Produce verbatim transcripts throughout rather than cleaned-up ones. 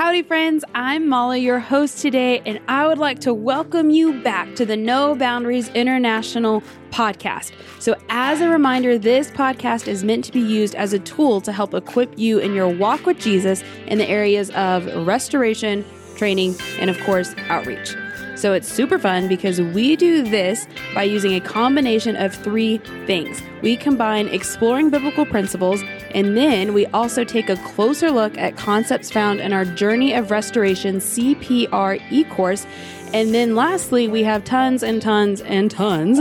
Howdy friends, I'm Molly, your host today, and I would like to welcome you back to the No Boundaries International podcast. So as a reminder, this podcast is meant to be used as a tool to help equip you in your walk with Jesus in the areas of restoration, training, and of course, outreach. So it's super fun because we do this by using a combination of three things. We combine exploring biblical principles, and then we also take a closer look at concepts found in our Journey of Restoration C P R e-course. And then lastly, we have tons and tons and tons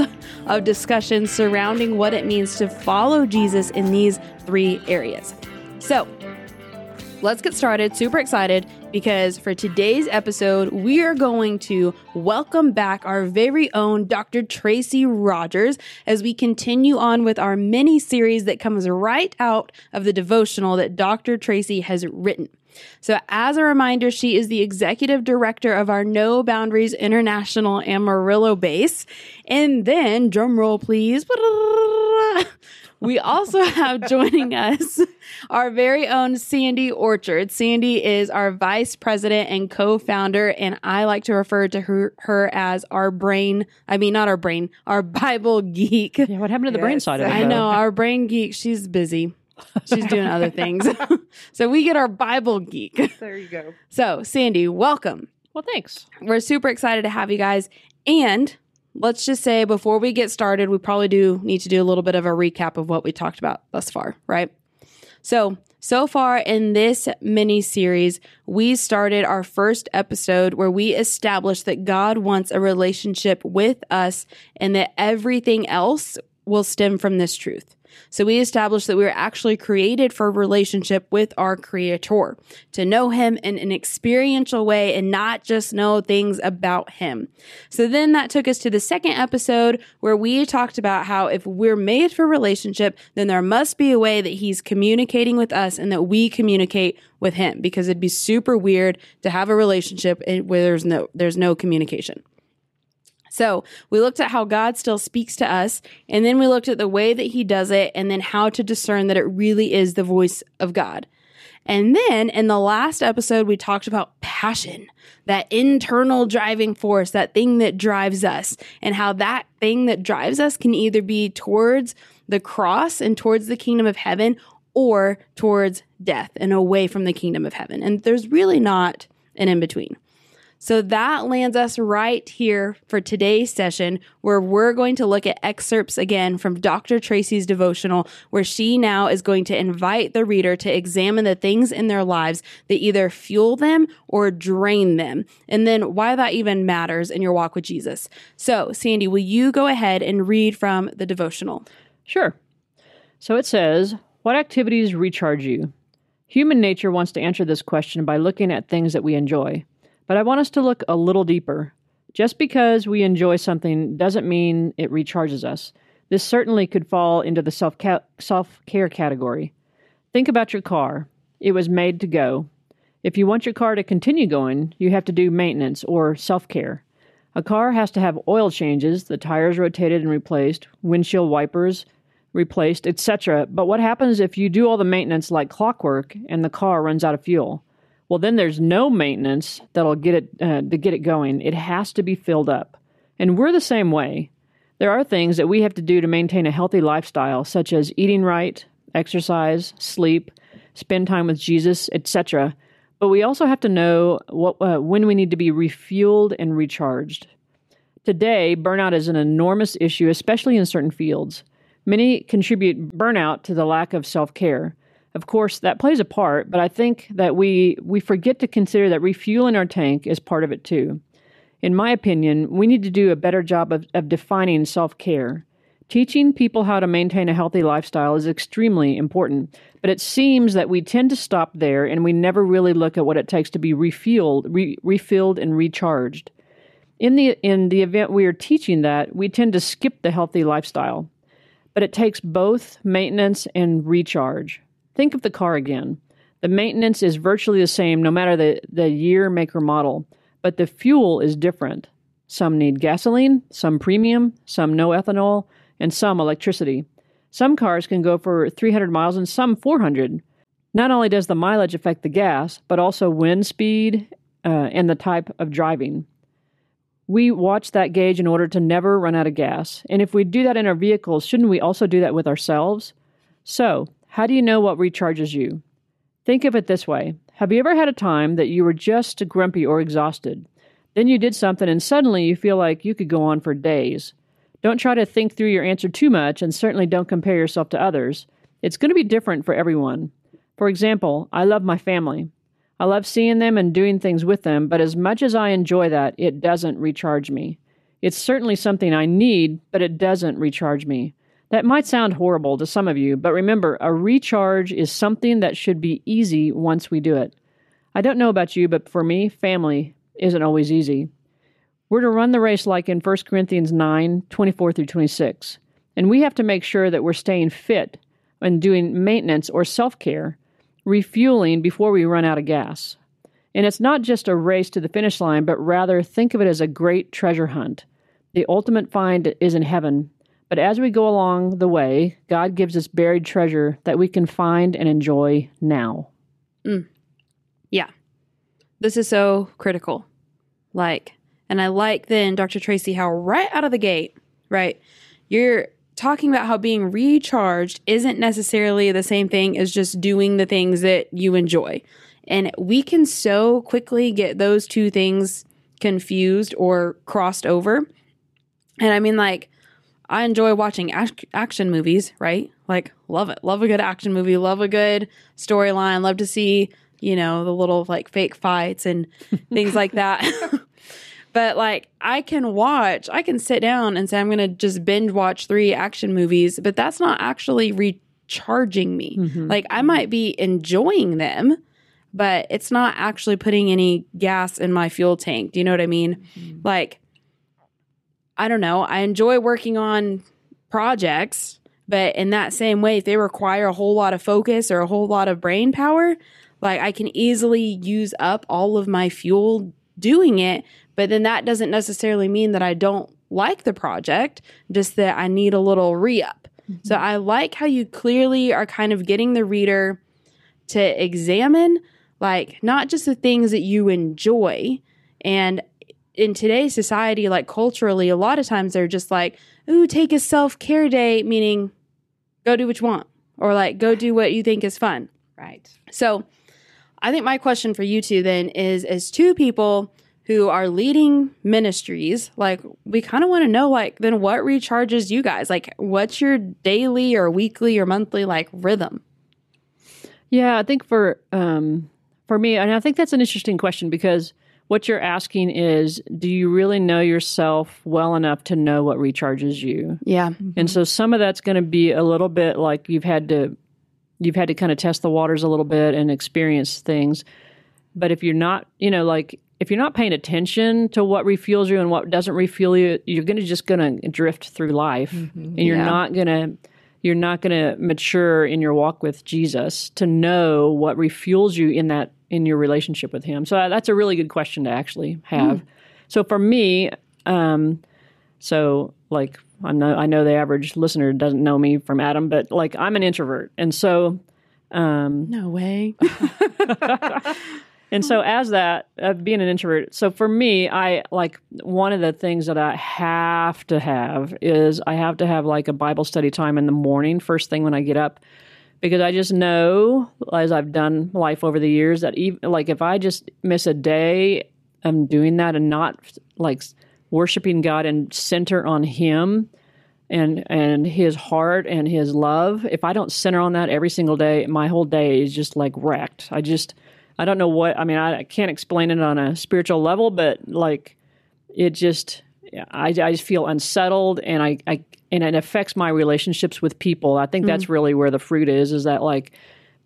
of discussions surrounding what it means to follow Jesus in these three areas. So let's get started. Super excited because for today's episode, we are going to welcome back our very own Doctor Tracy Rogers as we continue on with our mini series that comes right out of the devotional that Doctor Tracy has written. So as a reminder, she is the executive director of our No Boundaries International Amarillo base. And then, drumroll please, we also have joining us our very own Sandy Orchard. Sandy is our vice president and co-founder, and I like to refer to her, her as our brain, I mean, not our brain, our Bible geek. Yeah, what happened to the yes. brain side of it? I know, our brain geek, she's busy. She's doing other things. So we get our Bible geek. There you go. So, Sandy, welcome. Well, thanks. We're super excited to have you guys. And let's just say before we get started, we probably do need to do a little bit of a recap of what we talked about thus far, right? So, so far in this mini-series, we started our first episode where we established that God wants a relationship with us and that everything else will stem from this truth. So we established that we were actually created for a relationship with our Creator, to know Him in an experiential way and not just know things about Him. So then that took us to the second episode where we talked about how if we're made for relationship, then there must be a way that He's communicating with us and that we communicate with Him, because it'd be super weird to have a relationship where there's no, there's no communication. So we looked at how God still speaks to us, and then we looked at the way that He does it, and then how to discern that it really is the voice of God. And then in the last episode, we talked about passion, that internal driving force, that thing that drives us, and how that thing that drives us can either be towards the cross and towards the kingdom of heaven, or towards death and away from the kingdom of heaven. And there's really not an in-between. So that lands us right here for today's session, where we're going to look at excerpts again from Doctor Tracy's devotional, where she now is going to invite the reader to examine the things in their lives that either fuel them or drain them, and then why that even matters in your walk with Jesus. So, Sandy, will you go ahead and read from the devotional? Sure. So it says, "What activities recharge you?" Human nature wants to answer this question by looking at things that we enjoy. But I want us to look a little deeper. Just because we enjoy something doesn't mean it recharges us. This certainly could fall into the self-ca- self-care category. Think about your car. It was made to go. If you want your car to continue going, you have to do maintenance or self-care. A car has to have oil changes, the tires rotated and replaced, windshield wipers replaced, et cetera. But what happens if you do all the maintenance like clockwork and the car runs out of fuel? Well, then there's no maintenance that'll get it uh, to get it going. It has to be filled up. And we're the same way. There are things that we have to do to maintain a healthy lifestyle, such as eating right, exercise, sleep, spend time with Jesus, et cetera. But we also have to know what uh, when we need to be refueled and recharged. Today, burnout is an enormous issue, especially in certain fields. Many contribute burnout to the lack of self-care. Of course, that plays a part, but I think that we, we forget to consider that refueling our tank is part of it too. In my opinion, we need to do a better job of, of defining self-care. Teaching people how to maintain a healthy lifestyle is extremely important, but it seems that we tend to stop there and we never really look at what it takes to be refueled, re, refilled and recharged. In the, in the event we are teaching that, we tend to skip the healthy lifestyle, but it takes both maintenance and recharge. Think of the car again. The maintenance is virtually the same no matter the, the year, make, or model, but the fuel is different. Some need gasoline, some premium, some no ethanol, and some electricity. Some cars can go for three hundred miles and some four hundred. Not only does the mileage affect the gas, but also wind speed uh, and the type of driving. We watch that gauge in order to never run out of gas. And if we do that in our vehicles, shouldn't we also do that with ourselves? So, how do you know what recharges you? Think of it this way. Have you ever had a time that you were just grumpy or exhausted? Then you did something and suddenly you feel like you could go on for days. Don't try to think through your answer too much, and certainly don't compare yourself to others. It's going to be different for everyone. For example, I love my family. I love seeing them and doing things with them, but as much as I enjoy that, it doesn't recharge me. It's certainly something I need, but it doesn't recharge me. That might sound horrible to some of you, but remember, a recharge is something that should be easy once we do it. I don't know about you, but for me, family isn't always easy. We're to run the race like in First Corinthians nine, twenty-four through twenty-six. And we have to make sure that we're staying fit and doing maintenance or self-care, refueling before we run out of gas. And it's not just a race to the finish line, but rather think of it as a great treasure hunt. The ultimate find is in heaven. But as we go along the way, God gives us buried treasure that we can find and enjoy now. Mm. Yeah. This is so critical. Like... And I like then, Doctor Tracy, how right out of the gate, right, you're talking about how being recharged isn't necessarily the same thing as just doing the things that you enjoy. And we can so quickly get those two things confused or crossed over. And I mean, like, I enjoy watching ac- action movies, right? Like, love it. Love a good action movie. Love a good storyline. Love to see, you know, the little, like, fake fights and things like that. But, like, I can watch, I can sit down and say, I'm going to just binge watch three action movies, but that's not actually recharging me. Mm-hmm. Like, I might be enjoying them, but it's not actually putting any gas in my fuel tank. Do you know what I mean? Mm-hmm. Like, I don't know. I enjoy working on projects, but in that same way, if they require a whole lot of focus or a whole lot of brain power, like, I can easily use up all of my fuel doing it. But then that doesn't necessarily mean that I don't like the project, just that I need a little re-up. Mm-hmm. So I like how you clearly are kind of getting the reader to examine, like, not just the things that you enjoy. And in today's society, like culturally, a lot of times they're just like, ooh, take a self-care day, meaning go do what you want or like go do what you think is fun. Right. So I think my question for you two then is, as two people who are leading ministries, like, we kind of want to know, like, then what recharges you guys? Like, what's your daily or weekly or monthly, like, rhythm? Yeah, I think for um, for me, and I think that's an interesting question, because what you're asking is, do you really know yourself well enough to know what recharges you? Yeah. Mm-hmm. And so some of that's going to be a little bit like you've had to, you've had to kind of test the waters a little bit and experience things. But if you're not, you know, like, if you're not paying attention to what refuels you and what doesn't refuel you, you're going to just going to drift through life, mm-hmm. and you're yeah. not going to you're not going to mature in your walk with Jesus to know what refuels you in that in your relationship with Him. So that's a really good question to actually have. Mm. So for me, um, so like I know I know the average listener doesn't know me from Adam, but like I'm an introvert, and so um, no way. And so as that, uh, being an introvert, so for me, I like one of the things that I have to have is I have to have like a Bible study time in the morning, first thing when I get up, because I just know, as I've done life over the years, that even, like if I just miss a day, I'm doing that and not like worshiping God and center on Him and and His heart and His love. If I don't center on that every single day, my whole day is just like wrecked. I just... I don't know what, I mean, I, I can't explain it on a spiritual level, but like it just, I, I just feel unsettled, and I, I, and it affects my relationships with people. I think mm-hmm. that's really where the fruit is, is that like,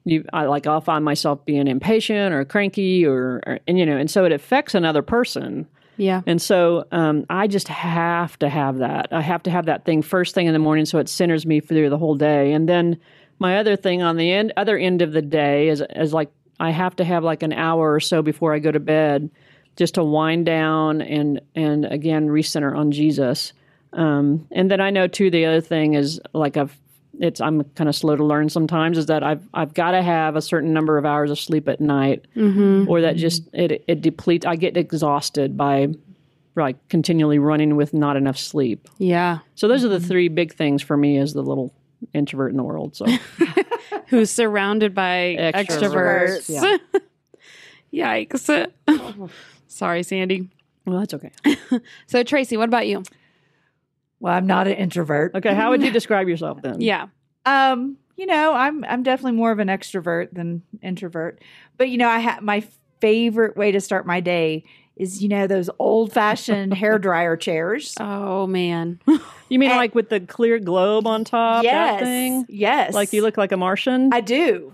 you, I like, I'll find myself being impatient or cranky or, or, and you know, and so it affects another person. Yeah. And so um, I just have to have that. I have to have that thing first thing in the morning. So it centers me through the whole day. And then my other thing on the end, other end of the day is, is like, I have to have like an hour or so before I go to bed just to wind down and, and again, recenter on Jesus. Um, and then I know too, the other thing is like I've it's I'm kind of slow to learn sometimes, is that I've I've got to have a certain number of hours of sleep at night, mm-hmm. or that just it it depletes. I get exhausted by like continually running with not enough sleep. Yeah. So those mm-hmm. are the three big things for me as the little introvert in the world. So who's surrounded by extroverts? extroverts. Yeah. Yikes. Oh. Sorry, Sandy. Well, that's okay. So Tracy, what about you? Well, I'm not an introvert. Okay, how would you describe yourself then? Yeah. Um, you know, I'm I'm definitely more of an extrovert than introvert. But you know, I ha- my favorite way to start my day is, you know, those old-fashioned hairdryer chairs. Oh, man. You mean and, like with the clear globe on top? Yes. That thing? Yes. Like you look like a Martian? I do.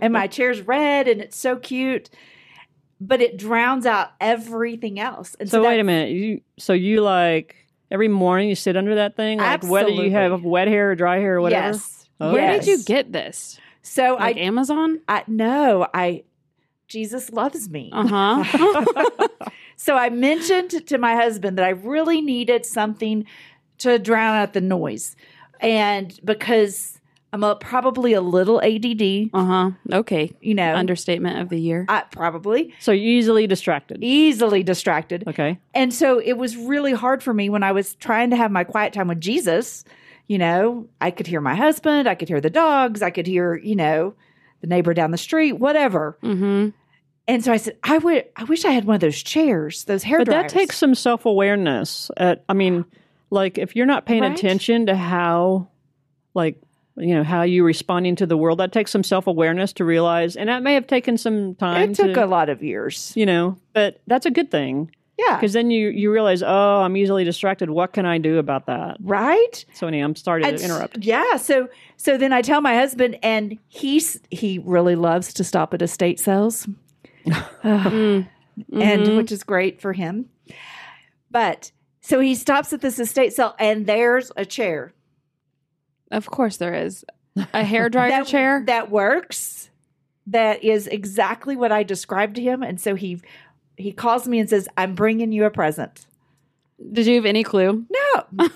And my chair's red and it's so cute. But it drowns out everything else. And so, so that, wait a minute. You so you like every morning you sit under that thing? Like absolutely. Whether you have wet hair or dry hair or whatever? Yes. Oh. Where yes. did you get this? So like I, Amazon? I, no, I, Jesus loves me. Uh-huh. So I mentioned to my husband that I really needed something to drown out the noise. And because I'm a, probably a little A D D. Uh-huh. Okay. You know. Understatement of the year. I, probably. So you're easily distracted. Easily distracted. Okay. And so it was really hard for me when I was trying to have my quiet time with Jesus. You know, I could hear my husband. I could hear the dogs. I could hear, you know, the neighbor down the street, whatever. Mm-hmm. And so I said, I would. I wish I had one of those chairs, those hairdryers. But that takes some self-awareness. At, I mean, like if you're not paying right? attention to how, like, you know, how you're responding to the world, that takes some self-awareness to realize. And that may have taken some time. It took to, a lot of years. You know, but that's a good thing. Yeah. Because then you, you realize, oh, I'm easily distracted. What can I do about that? Right. So anyway, I'm starting to interrupt. Yeah. So so then I tell my husband, and he's, he really loves to stop at estate sales, mm. and mm-hmm. which is great for him. But so he stops at this estate sale, and there's a chair. Of course there is. A hairdryer that, chair? That works. That is exactly what I described to him. And so he he calls me and says, I'm bringing you a present. Did you have any clue? No.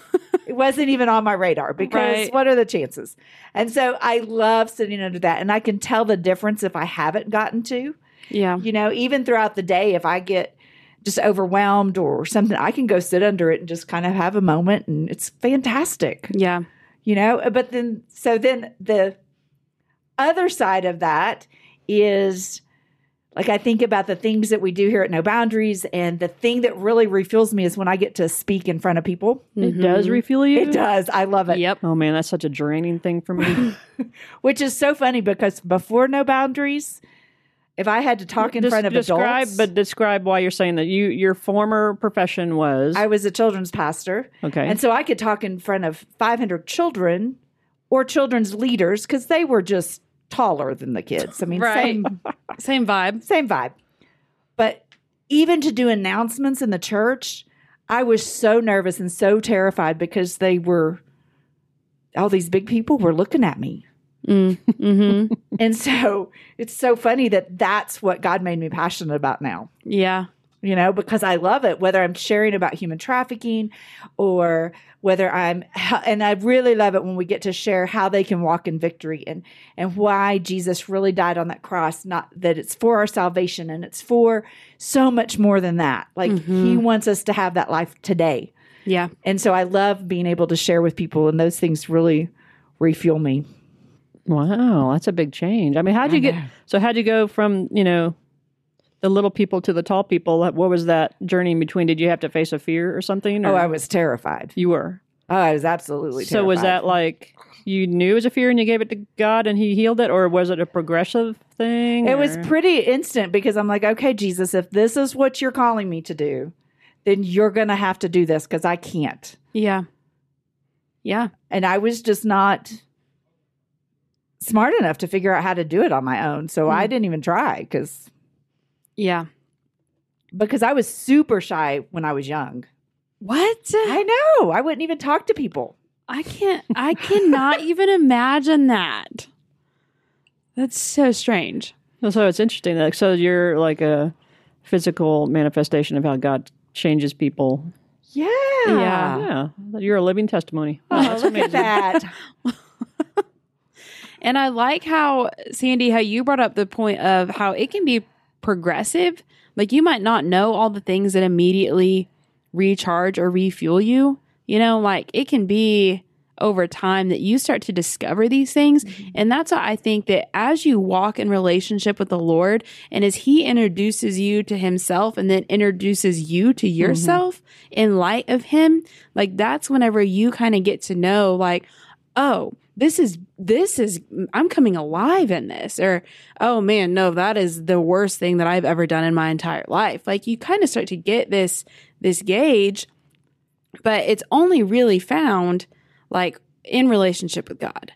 It wasn't even on my radar because right. what are the chances? And so I love sitting under that. And I can tell the difference if I haven't gotten to. Yeah. You know, even throughout the day, if I get just overwhelmed or something, I can go sit under it and just kind of have a moment. And it's fantastic. Yeah. You know, but then, so then the other side of that is, like, I think about the things that we do here at No Boundaries, and the thing that really refuels me is when I get to speak in front of people. Mm-hmm. It does refuel you? It does. I love it. Yep. Oh, man, that's such a draining thing for me. Which is so funny because before No Boundaries, if I had to talk in Des- front of describe, adults. But describe why you're saying that. You, your former profession was? I was a children's pastor. Okay. And so I could talk in front of five hundred children or children's leaders because they were just taller than the kids. I mean, right. same, same vibe. Same vibe. But even to do announcements in the church, I was so nervous and so terrified because they were, all these big people were looking at me. Mm, mm-hmm. And so it's so funny that that's what God made me passionate about now. Yeah. You know, because I love it, whether I'm sharing about human trafficking or whether I'm, and I really love it when we get to share how they can walk in victory and, and why Jesus really died on that cross, not that it's for our salvation and it's for so much more than that. Like mm-hmm. he wants us to have that life today. Yeah. And so I love being able to share with people, and those things really refuel me. Wow, that's a big change. I mean, how'd you get, so how'd you go from, you know, the little people to the tall people? What was that journey in between? Did you have to face a fear or something? Or? Oh, I was terrified. You were? Oh, I was absolutely terrified. So was that like, you knew it was a fear and you gave it to God and he healed it? Or was it a progressive thing? It or? was pretty instant because I'm like, okay, Jesus, if this is what you're calling me to do, then you're going to have to do this because I can't. Yeah. Yeah. And I was just not smart enough to figure out how to do it on my own. So mm. I didn't even try because, yeah, because I was super shy when I was young. What? I know. I wouldn't even talk to people. I can't, I cannot even imagine that. That's so strange. So it's interesting that, so you're like a physical manifestation of how God changes people. Yeah. Yeah. Yeah. You're a living testimony. Oh, that's look amazing. At that. And I like how, Sandy, how you brought up the point of how it can be progressive. Like, you might not know all the things that immediately recharge or refuel you. You know, like, it can be over time that you start to discover these things. Mm-hmm. And that's why I think that as you walk in relationship with the Lord, and as He introduces you to Himself and then introduces you to yourself mm-hmm. in light of Him, like, that's whenever you kind of get to know, like, oh, this is, this is, I'm coming alive in this. Or, oh man, no, that is the worst thing that I've ever done in my entire life. Like, you kind of start to get this, this gauge, but it's only really found like in relationship with God.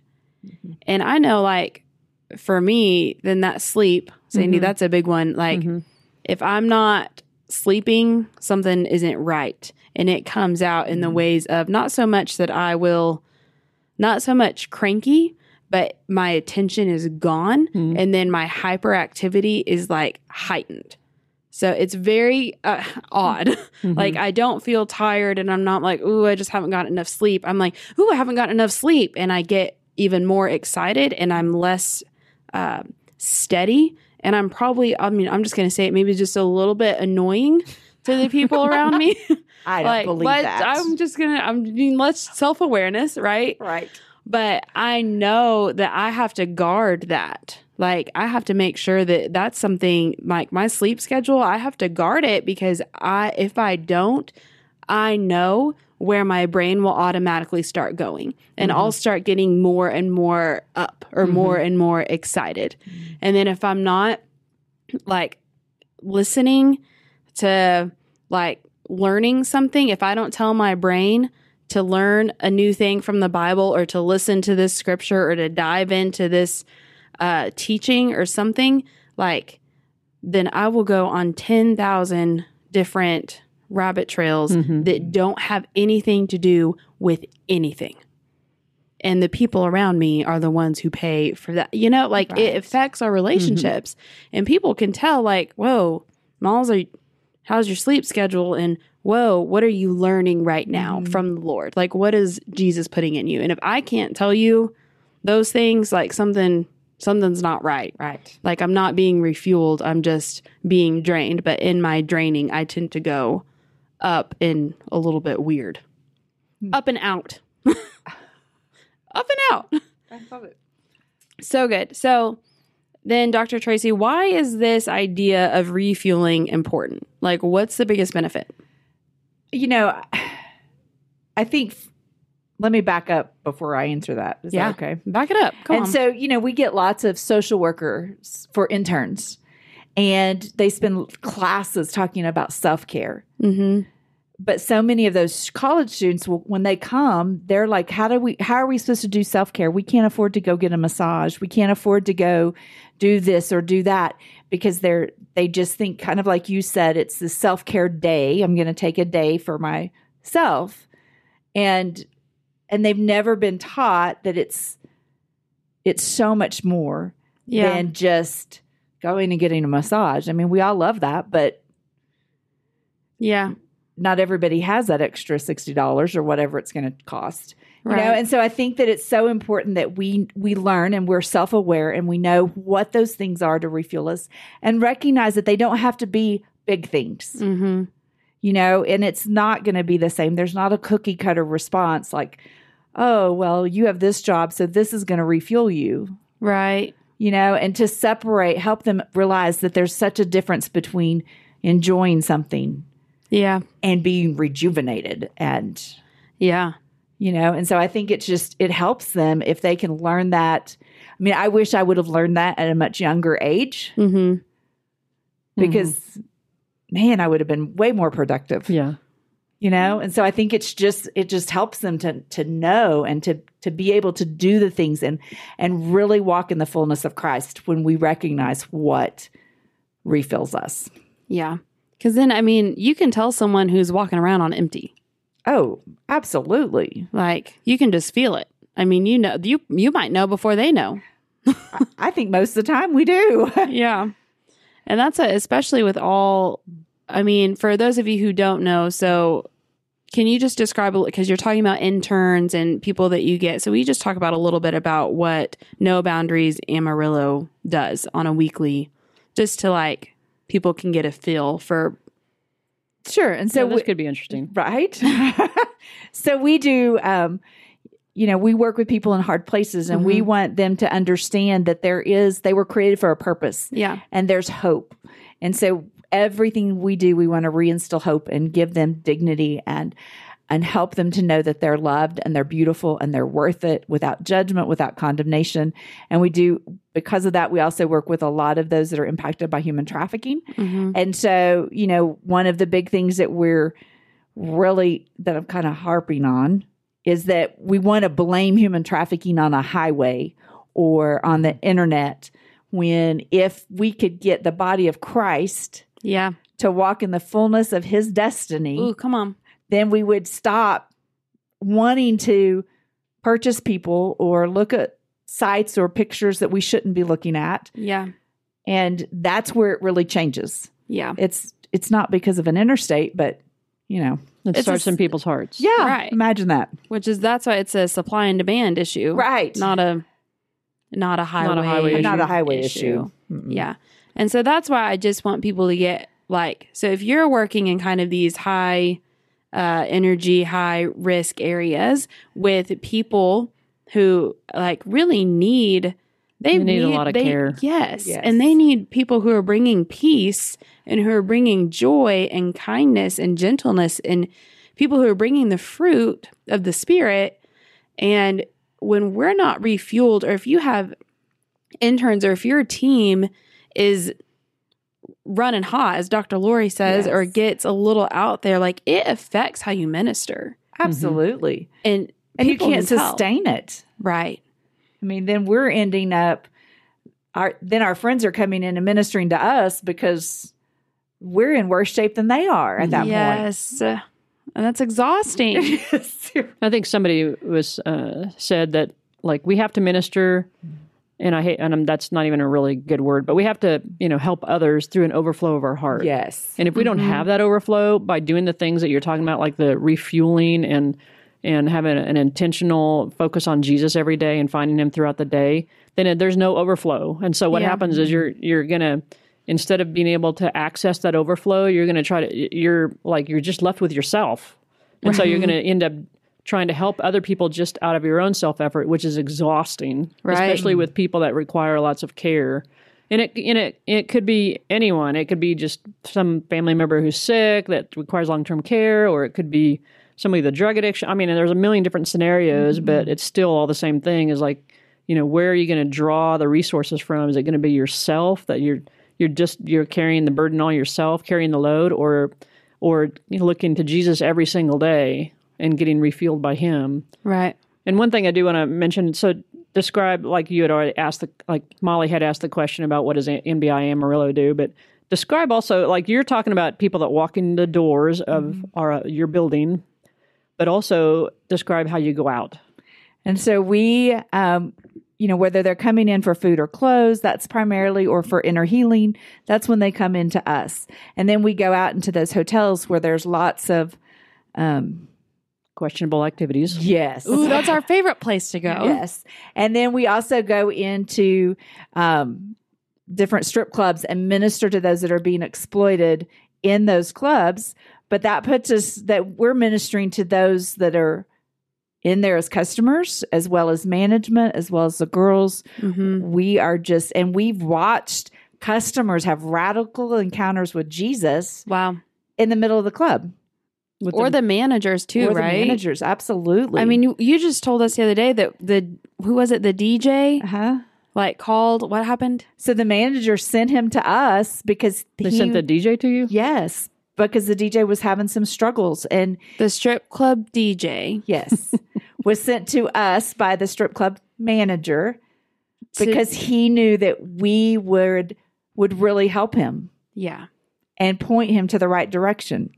Mm-hmm. And I know, like, for me, then that sleep, Sandy, mm-hmm. that's a big one. Like, mm-hmm. if I'm not sleeping, something isn't right. And it comes out in mm-hmm. the ways of not so much that I will, not so much cranky, but my attention is gone. Mm-hmm. And then my hyperactivity is like heightened. So it's very uh, odd. Mm-hmm. Like, I don't feel tired, and I'm not like, ooh, I just haven't gotten enough sleep. I'm like, ooh, I haven't gotten enough sleep. And I get even more excited, and I'm less uh, steady. And I'm probably, I mean, I'm just going to say it, maybe just a little bit annoying to the people around me. I don't like, believe let's, that. I'm just going to, I mean, let's self-awareness, right? Right. But I know that I have to guard that. Like, I have to make sure that that's something, like my sleep schedule, I have to guard it, because I, if I don't, I know where my brain will automatically start going, and mm-hmm. I'll start getting more and more up, or mm-hmm. more and more excited. Mm-hmm. And then if I'm not like listening to like learning something, if I don't tell my brain to learn a new thing from the Bible, or to listen to this scripture, or to dive into this Uh, teaching or something, like, then I will go on ten thousand different rabbit trails mm-hmm. that don't have anything to do with anything. And the people around me are the ones who pay for that. You know, like, right. it affects our relationships. Mm-hmm. And people can tell, like, whoa, Miles, are, how's your sleep schedule? And whoa, what are you learning right now mm-hmm. from the Lord? Like, what is Jesus putting in you? And if I can't tell you those things, like, something... Something's not right. Right. Like, I'm not being refueled. I'm just being drained. But in my draining, I tend to go up and a little bit weird. Mm. Up and out. Up and out. I love it. So good. So then, Doctor Tracy, why is this idea of refueling important? Like, what's the biggest benefit? You know, I think... Let me back up before I answer that. Is yeah. that okay? Back it up. Come and on. So, you know, we get lots of social workers for interns, and they spend classes talking about self-care. Mm-hmm. But so many of those college students, when they come, they're like, how do we, how are we supposed to do self-care? We can't afford to go get a massage. We can't afford to go do this or do that, because they're, they just think, kind of like you said, it's the self-care day. I'm going to take a day for myself. And And they've never been taught that it's it's so much more yeah. than just going and getting a massage. I mean, we all love that, but yeah, not everybody has that extra sixty dollars or whatever it's going to cost. Right. You know? And so I think that it's so important that we we learn, and we're self-aware, and we know what those things are to refuel us, and recognize that they don't have to be big things. Mm-hmm. You know, and it's not going to be the same. There's not a cookie cutter response like, oh, well, you have this job, so this is going to refuel you. Right. You know, and to separate, help them realize that there's such a difference between enjoying something. Yeah. And being rejuvenated. And, yeah. You know, and so I think it's just, it helps them if they can learn that. I mean, I wish I would have learned that at a much younger age. Mm-hmm. Because... Mm-hmm. Man, I would have been way more productive. Yeah. You know? And so I think it's just, it just helps them to to know and to to be able to do the things and and really walk in the fullness of Christ when we recognize what refills us. Yeah. Because then, I mean, you can tell someone who's walking around on empty. Oh, absolutely. Like, you can just feel it. I mean, you know, you, you might know before they know. I think most of the time we do. Yeah. And that's a, especially with all, I mean, for those of you who don't know, so Can you just describe, because you're talking about interns and people that you get. So we just talk about a little bit about what No Boundaries Amarillo does on a weekly, just to like people can get a feel for. Sure. And so yeah, this we, could be interesting. Right. So we do, um, you know, we work with people in hard places, and mm-hmm. we want them to understand that there is, they were created for a purpose. Yeah. And there's hope. And so everything we do, we want to reinstill hope and give them dignity and and help them to know that they're loved and they're beautiful and they're worth it, without judgment, without condemnation. And we do, because of that, we also work with a lot of those that are impacted by human trafficking. Mm-hmm. And so, you know, one of the big things that we're really, that I'm kind of harping on, is that we want to blame human trafficking on a highway or on the internet, when if we could get the body of Christ... Yeah. To walk in the fullness of his destiny. Ooh, come on. Then we would stop wanting to purchase people or look at sites or pictures that we shouldn't be looking at. Yeah. And that's where it really changes. Yeah. It's it's not because of an interstate, but, you know. It it's starts a, in people's hearts. Yeah. Right. Imagine that. Which is, that's why it's a supply and demand issue. Right. Not a, not a highway, not a highway issue. Not a highway issue. issue. Yeah. And so that's why I just want people to get, like, so if you're working in kind of these high uh, energy, high risk areas with people who like really need, they, they need, need a lot of they, care. Yes, yes. And they need people who are bringing peace and who are bringing joy and kindness and gentleness and people who are bringing the fruit of the Spirit. And when we're not refueled, or if you have interns, or if your team is running hot, as Doctor Laurie says, yes. or gets a little out there, like it affects how you minister. Absolutely. Mm-hmm. And and you can't can sustain it. Right. I mean, then we're ending up, our then our friends are coming in and ministering to us because we're in worse shape than they are at that yes. point. Yes. Uh, and that's exhausting. I think somebody was uh, said that, like, we have to minister. And I hate, and I'm, that's not even a really good word, but we have to, you know, help others through an overflow of our heart. Yes. And if we mm-hmm. don't have that overflow by doing the things that you're talking about, like the refueling and, and having an intentional focus on Jesus every day and finding him throughout the day, then there's no overflow. And so what yeah. happens is you're, you're going to, instead of being able to access that overflow, you're going to try to, you're like, you're just left with yourself. And right. so you're going to end up trying to help other people just out of your own self-effort, which is exhausting, right. especially with people that require lots of care. And it and it it could be anyone. It could be just some family member who's sick that requires long-term care, or it could be somebody with a drug addiction. I mean, and there's a million different scenarios, mm-hmm. but it's still all the same thing. Is like, you know, where are you going to draw the resources from? Is it going to be yourself, that you're you're just you're carrying the burden all yourself, carrying the load, or or you know, looking to Jesus every single day and getting refueled by him. Right. And one thing I do want to mention, so describe, like you had already asked, the, like Molly had asked the question about what does N B I Amarillo do, but describe also, like you're talking about people that walk in the doors of mm-hmm. our, your building, but also describe how you go out. And so we, um, you know, whether they're coming in for food or clothes, that's primarily, or for inner healing, that's when they come into us. And then we go out into those hotels where there's lots of... Um, questionable activities. Yes. Ooh, that's our favorite place to go. Yes. And then we also go into um, different strip clubs and minister to those that are being exploited in those clubs. But that puts us, that we're ministering to those that are in there as customers, as well as management, as well as the girls. Mm-hmm. We are just, and we've watched customers have radical encounters with Jesus. Wow. In the middle of the club. Or the, the managers too, or right? Or the managers, absolutely. I mean, you, you just told us the other day that the, who was it, the D J? Uh-huh. Like called, what happened? So the manager sent him to us because They he, sent the D J to you? Yes, because the D J was having some struggles. And the strip club D J. Yes, was sent to us by the strip club manager because to, he knew that we would would really help him. Yeah. And point him to the right direction.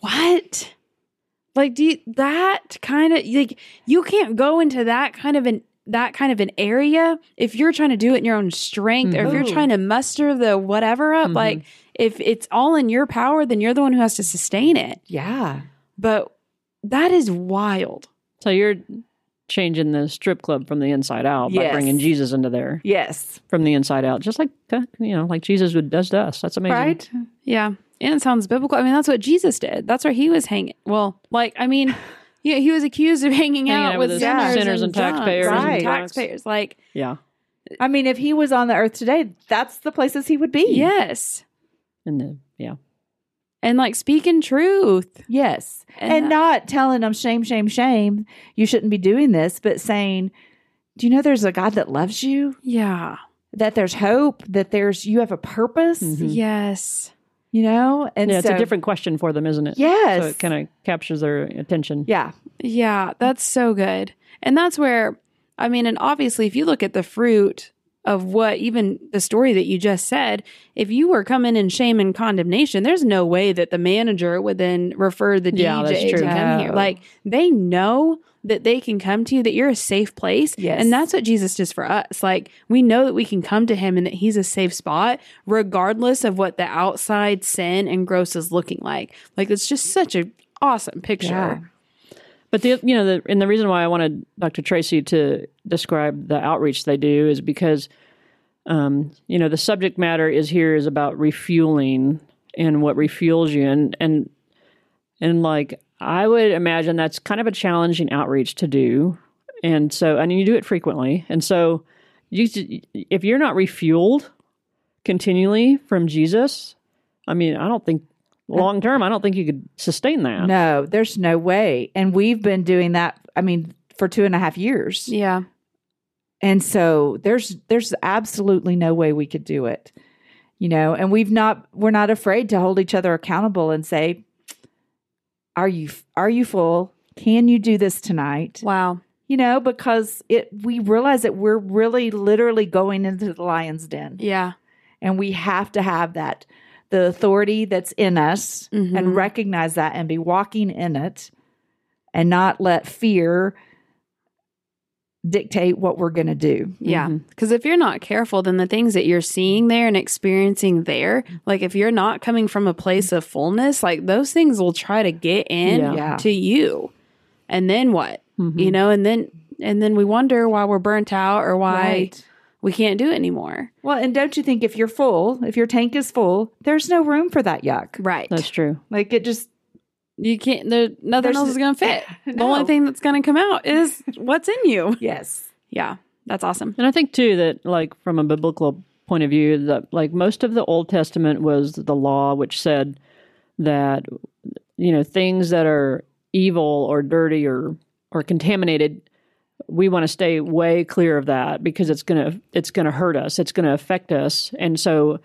What? Like, do you, that kind of, like, you can't go into that kind of an, that kind of an area if you're trying to do it in your own strength, mm-hmm. or if you're trying to muster the whatever up, mm-hmm. like if it's all in your power, then you're the one who has to sustain it. Yeah. But That is wild. So you're changing the strip club from the inside out yes. by bringing Jesus into there. Yes. From the inside out. Just like, you know, like Jesus would does to us. That's amazing. Right? Yeah. And it sounds biblical. I mean, that's what Jesus did. That's where he was hanging. Well, like, I mean, yeah, he was accused of hanging, hanging out, out with, with sinners, sinners and, and taxpayers. Right. And taxpayers. Like, yeah. I mean, if he was on the earth today, that's the places he would be. Yes. And the, yeah. And like speaking truth. Yes. And, and not telling them shame, shame, shame. You shouldn't be doing this, but saying, do you know there's a God that loves you? Yeah. That there's hope, that there's, you have a purpose. Mm-hmm. Yes. You know? And yeah, so, it's a different question for them, isn't it? Yes. So it kind of captures their attention. Yeah. Yeah. That's so good. And that's where, I mean, and obviously if you look at the fruit of what even the story that you just said, if you were coming in shame and condemnation, there's no way that the manager would then refer the yeah, D J to come here. Like they know that they can come to you, that you're a safe place. Yes. And that's what Jesus does for us. Like we know that we can come to him and that he's a safe spot, regardless of what the outside sin and gross is looking like. Like it's just such an awesome picture. Yeah. But the, you know, the, and the reason why I wanted Doctor Tracy to describe the outreach they do is because, um, you know, the subject matter is here is about refueling and what refuels you, and and and like I would imagine that's kind of a challenging outreach to do, and so and you do it frequently, and so you if you're not refueled continually from Jesus, I mean, I don't think. Long term, I don't think you could sustain that. No, there's no way. And we've been doing that, I mean, for two and a half years. Yeah. And so there's there's absolutely no way we could do it. You know, and we've not we're not afraid to hold each other accountable and say, Are you are you full? Can you do this tonight? Wow. You know, because it we realize that we're really literally going into the lion's den. Yeah. And we have to have that. The authority that's in us mm-hmm. and recognize that and be walking in it and not let fear dictate what we're going to do. Yeah. Because mm-hmm. if you're not careful, then the things that you're seeing there and experiencing there, like if you're not coming from a place of fullness, like those things will try to get in yeah. to you. And then what? Mm-hmm. You know, and then and then we wonder why we're burnt out or why... Right. We can't do it anymore. Well, and don't you think if you're full, if your tank is full, there's no room for that yuck. Right. That's true. Like it just... You can't... There, nothing there's, else is going to fit. No. The only thing that's going to come out is what's in you. Yes. Yeah. That's awesome. And I think too that like from a biblical point of view, that like most of the Old Testament was the law, which said that, you know, things that are evil or dirty or, or contaminated... We want to stay way clear of that because it's going to it's going to hurt us. It's going to affect us. And so,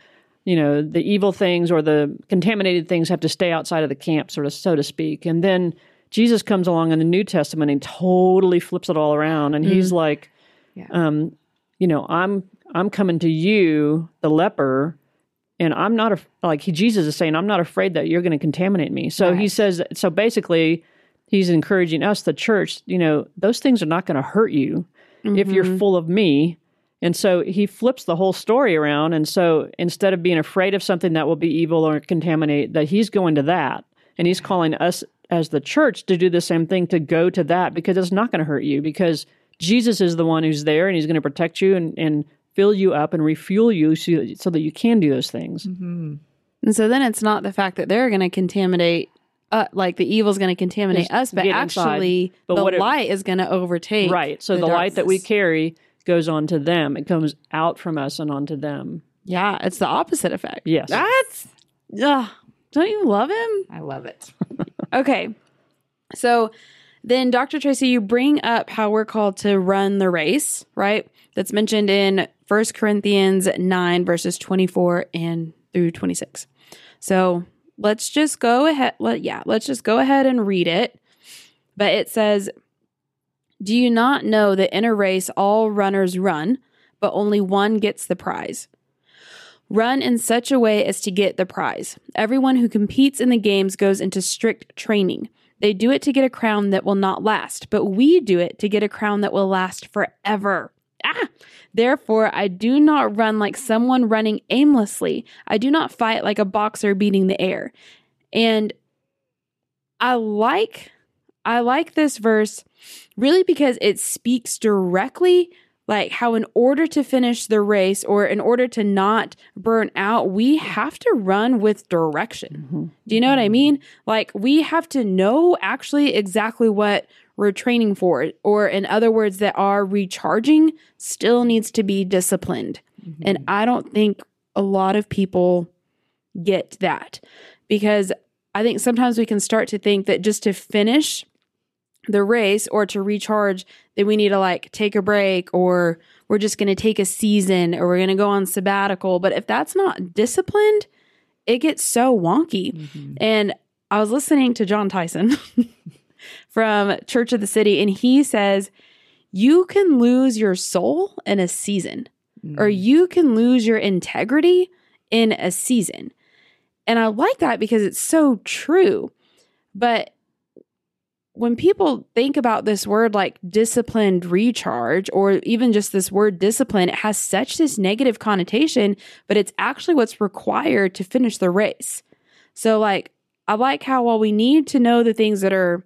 you know, the evil things or the contaminated things have to stay outside of the camp, sort of, so to speak. And then Jesus comes along in the New Testament and totally flips it all around. And mm-hmm. he's like, yeah. um, you know, I'm I'm coming to you, the leper, and I'm not a, like he, Jesus is saying, I'm not afraid that you're going to contaminate me. So right. he says, so basically. He's encouraging us, the church, you know, those things are not going to hurt you mm-hmm. if you're full of me. And so he flips the whole story around. And so instead of being afraid of something that will be evil or contaminate, that he's going to that. And he's calling us as the church to do the same thing, to go to that, because it's not going to hurt you, because Jesus is the one who's there and he's going to protect you and, and fill you up and refuel you so, so that you can do those things. Mm-hmm. And so then it's not the fact that they're going to contaminate Uh, like the evil is going to contaminate Just us, but actually inside, but the it, light is going to overtake. Right. So the, the light that we carry goes on to them. It comes out from us and onto them. Yeah. It's the opposite effect. Yes. That's, uh, don't you love him? I love it. Okay. So then Doctor Tracy, you bring up how we're called to run the race, right? That's mentioned in First Corinthians nine verses twenty-four and through twenty-six. So Let's just go ahead. Let, yeah, let's just go ahead and read it. But it says, "Do you not know that in a race all runners run, but only one gets the prize? Run in such a way as to get the prize. Everyone who competes in the games goes into strict training. They do it to get a crown that will not last, but we do it to get a crown that will last forever. Ah! Therefore, I do not run like someone running aimlessly. I do not fight like a boxer beating the air." And I like I like this verse really because it speaks directly like how in order to finish the race or in order to not burn out, we have to run with direction. Mm-hmm. Do you know what I mean? Like we have to know actually exactly what we're training for, or in other words, that our recharging still needs to be disciplined. Mm-hmm. And I don't think a lot of people get that, because I think sometimes we can start to think that just to finish the race or to recharge, that we need to like take a break, or we're just going to take a season, or we're going to go on sabbatical. But if that's not disciplined, it gets so wonky. Mm-hmm. And I was listening to John Tyson from Church of the City, and he says, you can lose your soul in a season, mm-hmm. or you can lose your integrity in a season. And I like that because it's so true. But when people think about this word like disciplined recharge, or even just this word discipline, it has such this negative connotation, but it's actually what's required to finish the race. So like, I like how while we need to know the things that are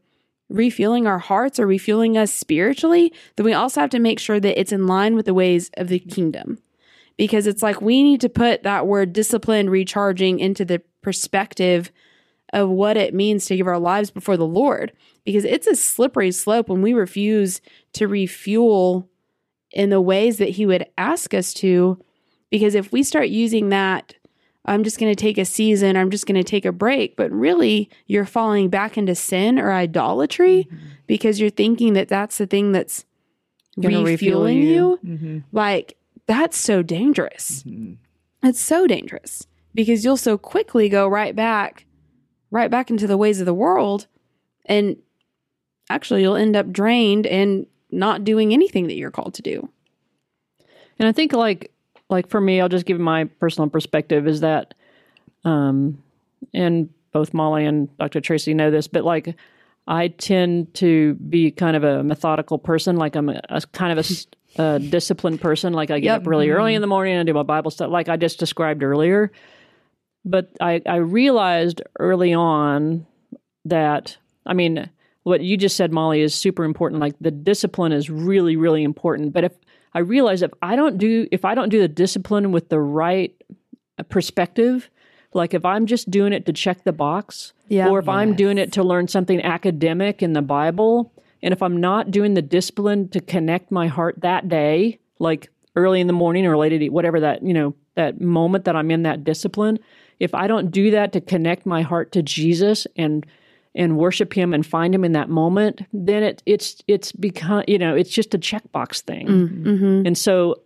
refueling our hearts or refueling us spiritually, then we also have to make sure that it's in line with the ways of the kingdom. Because it's like we need to put that word disciplined recharging into the perspective of what it means to give our lives before the Lord, because it's a slippery slope when we refuse to refuel in the ways that He would ask us to. Because if we start using that, I'm just going to take a season, I'm just going to take a break, but really you're falling back into sin or idolatry, mm-hmm. because you're thinking that that's the thing that's gonna refueling refuel you. you. Mm-hmm. Like, that's so dangerous. Mm-hmm. It's so dangerous, because you'll so quickly go right back right back into the ways of the world, and actually you'll end up drained and not doing anything that you're called to do. And I think like, like for me, I'll just give my personal perspective is that, um, and both Molly and Doctor Tracy know this, but like I tend to be kind of a methodical person. Like I'm a, a kind of a, a disciplined person. Like I get yep. up really early in the morning and I do my Bible stuff, like I just described earlier. But I, I realized early on that, I mean, what you just said, Molly, is super important. Like the discipline is really, really important. But if I realize if I don't do, if I don't do the discipline with the right perspective, like if I'm just doing it to check the box, yeah, or if yes. I'm doing it to learn something academic in the Bible, and if I'm not doing the discipline to connect my heart that day, like early in the morning or late at whatever that, you know, that moment that I'm in that discipline, if I don't do that to connect my heart to Jesus and and worship Him and find Him in that moment, then it it's it's become, you know, it's just a checkbox thing. Mm-hmm. And so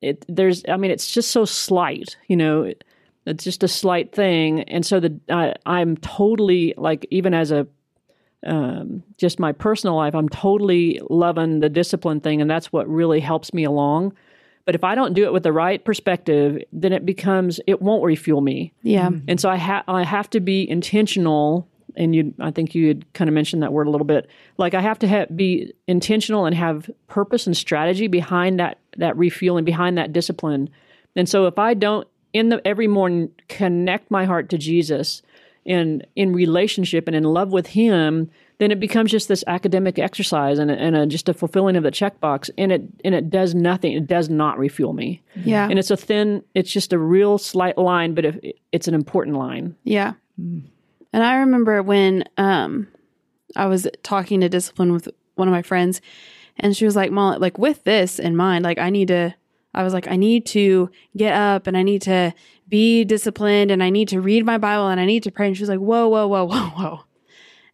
it there's, I mean, it's just so slight, you know, it, it's just a slight thing. And so the I, I'm totally like, even as a um, just my personal life, I'm totally loving the discipline thing, and that's what really helps me along. But if I don't do it with the right perspective, then it becomes, it won't refuel me. Yeah. And so I ha- I have to be intentional. And you, I think you had kind of mentioned that word a little bit. Like I have to ha- be intentional and have purpose and strategy behind that, that refueling, behind that discipline. And so if I don't in the every morning connect my heart to Jesus and in relationship and in love with Him, then it becomes just this academic exercise and, a, and a, just a fulfilling of the checkbox, and it and it does nothing. It does not refuel me. Yeah, and it's a thin. It's just a real slight line, but it, it's an important line. Yeah, and I remember when um, I was talking to discipline with one of my friends, and she was like, "Molly, like with this in mind, like I need to." I was like, "I need to get up, and I need to be disciplined, and I need to read my Bible, and I need to pray." And she was like, "Whoa, whoa, whoa, whoa, whoa."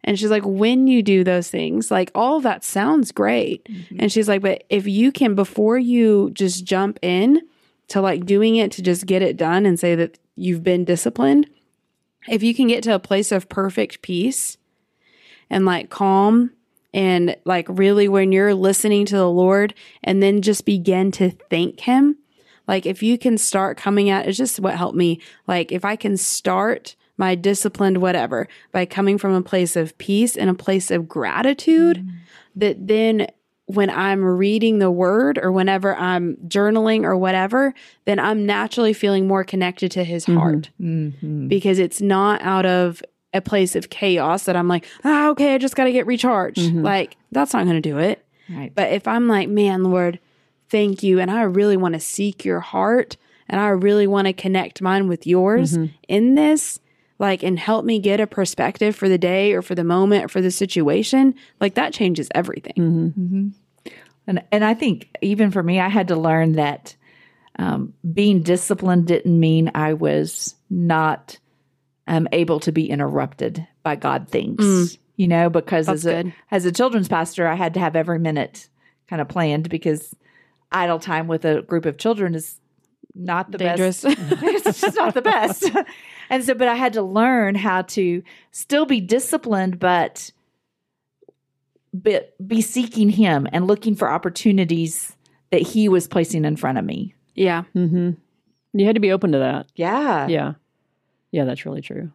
And she's like, when you do those things, like all of that sounds great. Mm-hmm. And she's like, but if you can, before you just jump in to like doing it, to just get it done and say that you've been disciplined, if you can get to a place of perfect peace and like calm and like really when you're listening to the Lord and then just begin to thank Him, like if you can start coming at, it's just what helped me. Like if I can start my disciplined whatever, by coming from a place of peace and a place of gratitude, mm-hmm. that then when I'm reading the Word or whenever I'm journaling or whatever, then I'm naturally feeling more connected to His heart, mm-hmm. because it's not out of a place of chaos that I'm like, ah, okay, I just got to get recharged. Mm-hmm. Like, that's not going to do it. Right. But if I'm like, man, Lord, thank you. And I really want to seek your heart. And I really want to connect mine with yours mm-hmm. in this, like, and help me get a perspective for the day or for the moment or for the situation. Like, that changes everything. Mm-hmm. Mm-hmm. And and I think even for me, I had to learn that um, being disciplined didn't mean I was not um, able to be interrupted by God things, mm. you know, because That's as a good. as a children's pastor, I had to have every minute kind of planned, because idle time with a group of children is not the Dangerous. best. It's just not the best. And so, but I had to learn how to still be disciplined, but be, be seeking him and looking for opportunities that he was placing in front of me. Yeah. Mm-hmm. You had to be open to that. Yeah. Yeah. Yeah, that's really true.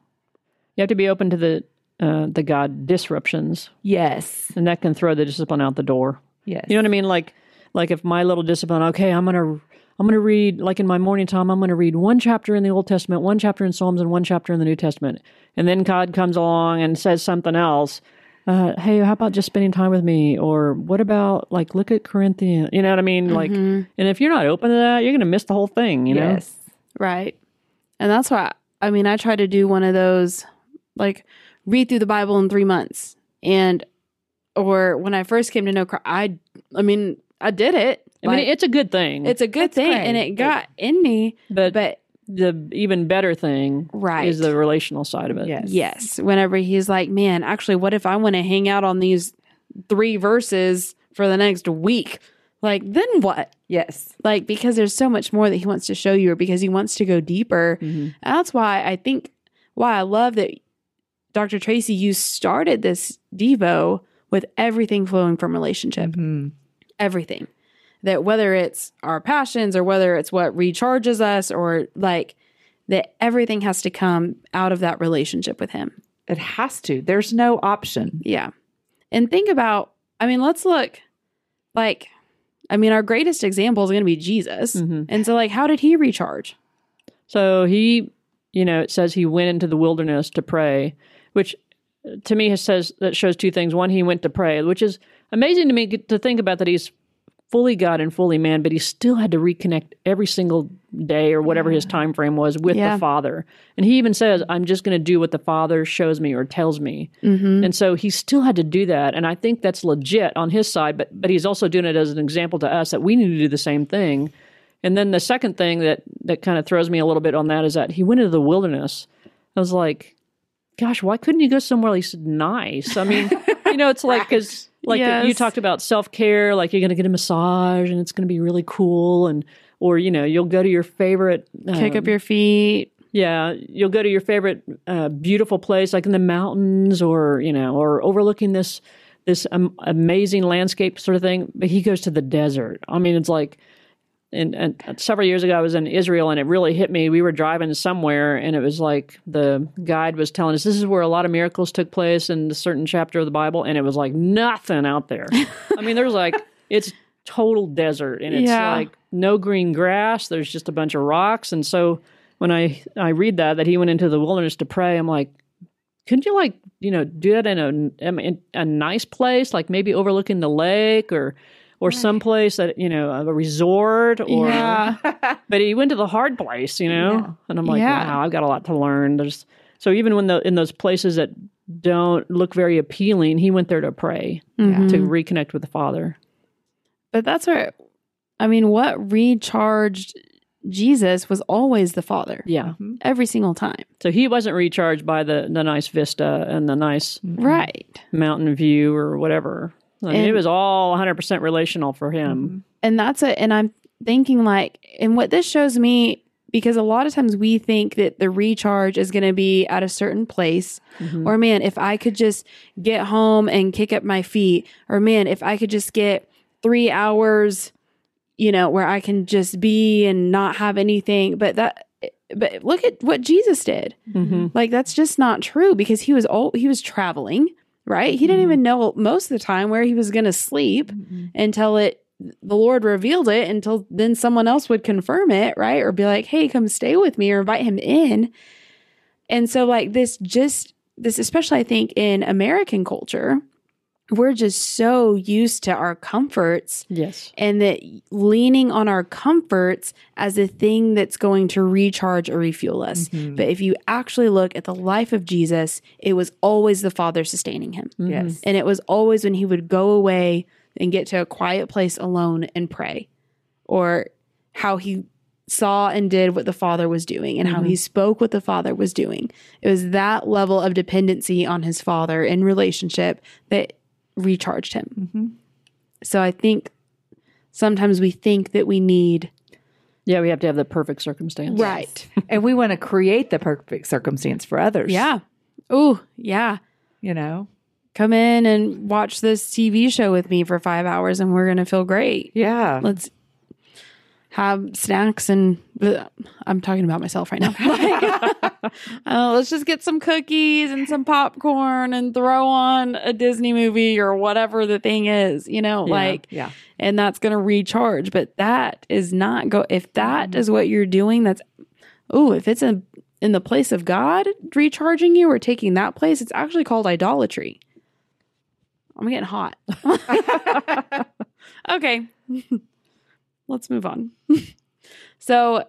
You have to be open to the uh, the God disruptions. Yes. And that can throw the discipline out the door. Yes. You know what I mean? Like, like if my little discipline, okay, I'm going to... I'm going to read, like in my morning time, I'm going to read one chapter in the Old Testament, one chapter in Psalms, and one chapter in the New Testament. And then God comes along and says something else. Uh, hey, how about just spending time with me? Or what about, like, look at Corinthians? You know what I mean? Mm-hmm. Like, and if you're not open to that, you're going to miss the whole thing, you know? Yes. Right. And that's why, I mean, I try to do one of those, like, read through the Bible in three months. And, or when I first came to know Christ, I, I mean, I did it. Like, I mean, it's a good thing. It's a good That's thing, great. And it got it, in me. But, but the even better thing right. is the relational side of it. Yes. yes. Whenever he's like, man, actually, what if I want to hang out on these three verses for the next week? Like, then what? Yes. Like, because there's so much more that he wants to show you, or because he wants to go deeper. Mm-hmm. That's why I think, why I love that, Doctor Tracy, you started this Devo with everything flowing from relationship. Mm-hmm. Everything. That whether it's our passions or whether it's what recharges us, or like that, everything has to come out of that relationship with him. It has to. There's no option. Yeah. And think about, I mean, let's look like, I mean, our greatest example is going to be Jesus. Mm-hmm. And so, like, how did he recharge? So he, you know, it says he went into the wilderness to pray, which to me says, that shows two things. One, he went to pray, which is amazing to me to think about, that he's fully God and fully man, but he still had to reconnect every single day, or whatever his time frame was, with yeah. the Father. And he even says, I'm just going to do what the Father shows me or tells me. Mm-hmm. And so he still had to do that. And I think that's legit on his side, but but he's also doing it as an example to us that we need to do the same thing. And then the second thing that, that kind of throws me a little bit on that is that he went into the wilderness. I was like, gosh, why couldn't you go somewhere he's nice? I mean, you know, it's like, because... Like yes. you talked about self-care, like you're going to get a massage and it's going to be really cool. And, or, you know, you'll go to your favorite. Um, Kick up your feet. Yeah. You'll go to your favorite uh, beautiful place, like in the mountains, or, you know, or overlooking this, this um, amazing landscape sort of thing. But he goes to the desert. I mean, it's like, and, and several years ago I was in Israel, and it really hit me. We were driving somewhere, and it was like the guide was telling us, this is where a lot of miracles took place in a certain chapter of the Bible. And it was like nothing out there. I mean, there's like, it's total desert, and it's yeah. like no green grass. There's just a bunch of rocks. And so when I, I read that, that he went into the wilderness to pray, I'm like, couldn't you, like, you know, do that in a, in a nice place, like maybe overlooking the lake, or... Or someplace that, you know, a resort, or, yeah. but he went to the hard place, you know, yeah. and I'm like, yeah. wow, I've got a lot to learn. There's, so even when the, in those places that don't look very appealing, he went there to pray, mm-hmm. to reconnect with the Father. But that's where, I mean, what recharged Jesus was always the Father. Yeah. Mm-hmm. Every single time. So he wasn't recharged by the, the nice vista and the nice right. mountain view or whatever. I mean, and, it was all one hundred percent relational for him. And that's it. And I'm thinking, like, and what this shows me, because a lot of times we think that the recharge is going to be at a certain place, mm-hmm. or, man, if I could just get home and kick up my feet, or, man, if I could just get three hours, you know, where I can just be and not have anything. But that, but look at what Jesus did. Mm-hmm. Like, that's just not true, because he was old, he was traveling. Right? He didn't mm-hmm. even know most of the time where he was going to sleep mm-hmm. until it, the Lord revealed it, until then someone else would confirm it, right? Or be like, hey, come stay with me, or invite him in. And so, like, this just this, especially I think in American culture, we're just so used to our comforts. Yes. And that leaning on our comforts as a thing that's going to recharge or refuel us. Mm-hmm. But if you actually look at the life of Jesus, it was always the Father sustaining him. Mm-hmm. Yes. And it was always when he would go away and get to a quiet place alone and pray, or how he saw and did what the Father was doing, and mm-hmm. how he spoke what the Father was doing. It was that level of dependency on his Father in relationship that recharged him. Mm-hmm. So I think sometimes we think that we need... Yeah, we have to have the perfect circumstance. Right. And we want to create the perfect circumstance for others. Yeah. Ooh, yeah. You know? Come in and watch this T V show with me for five hours and we're going to feel great. Yeah. Let's have snacks and... Bleh, I'm talking about myself right now. Like, uh, let's just get some cookies and some popcorn and throw on a Disney movie or whatever the thing is, you know, yeah, like, yeah. And that's going to recharge. But that is not go. If that mm-hmm. is what you're doing, that's, oh, if it's a, in the place of God recharging you or taking that place, it's actually called idolatry. I'm getting hot. Okay. Let's move on. So,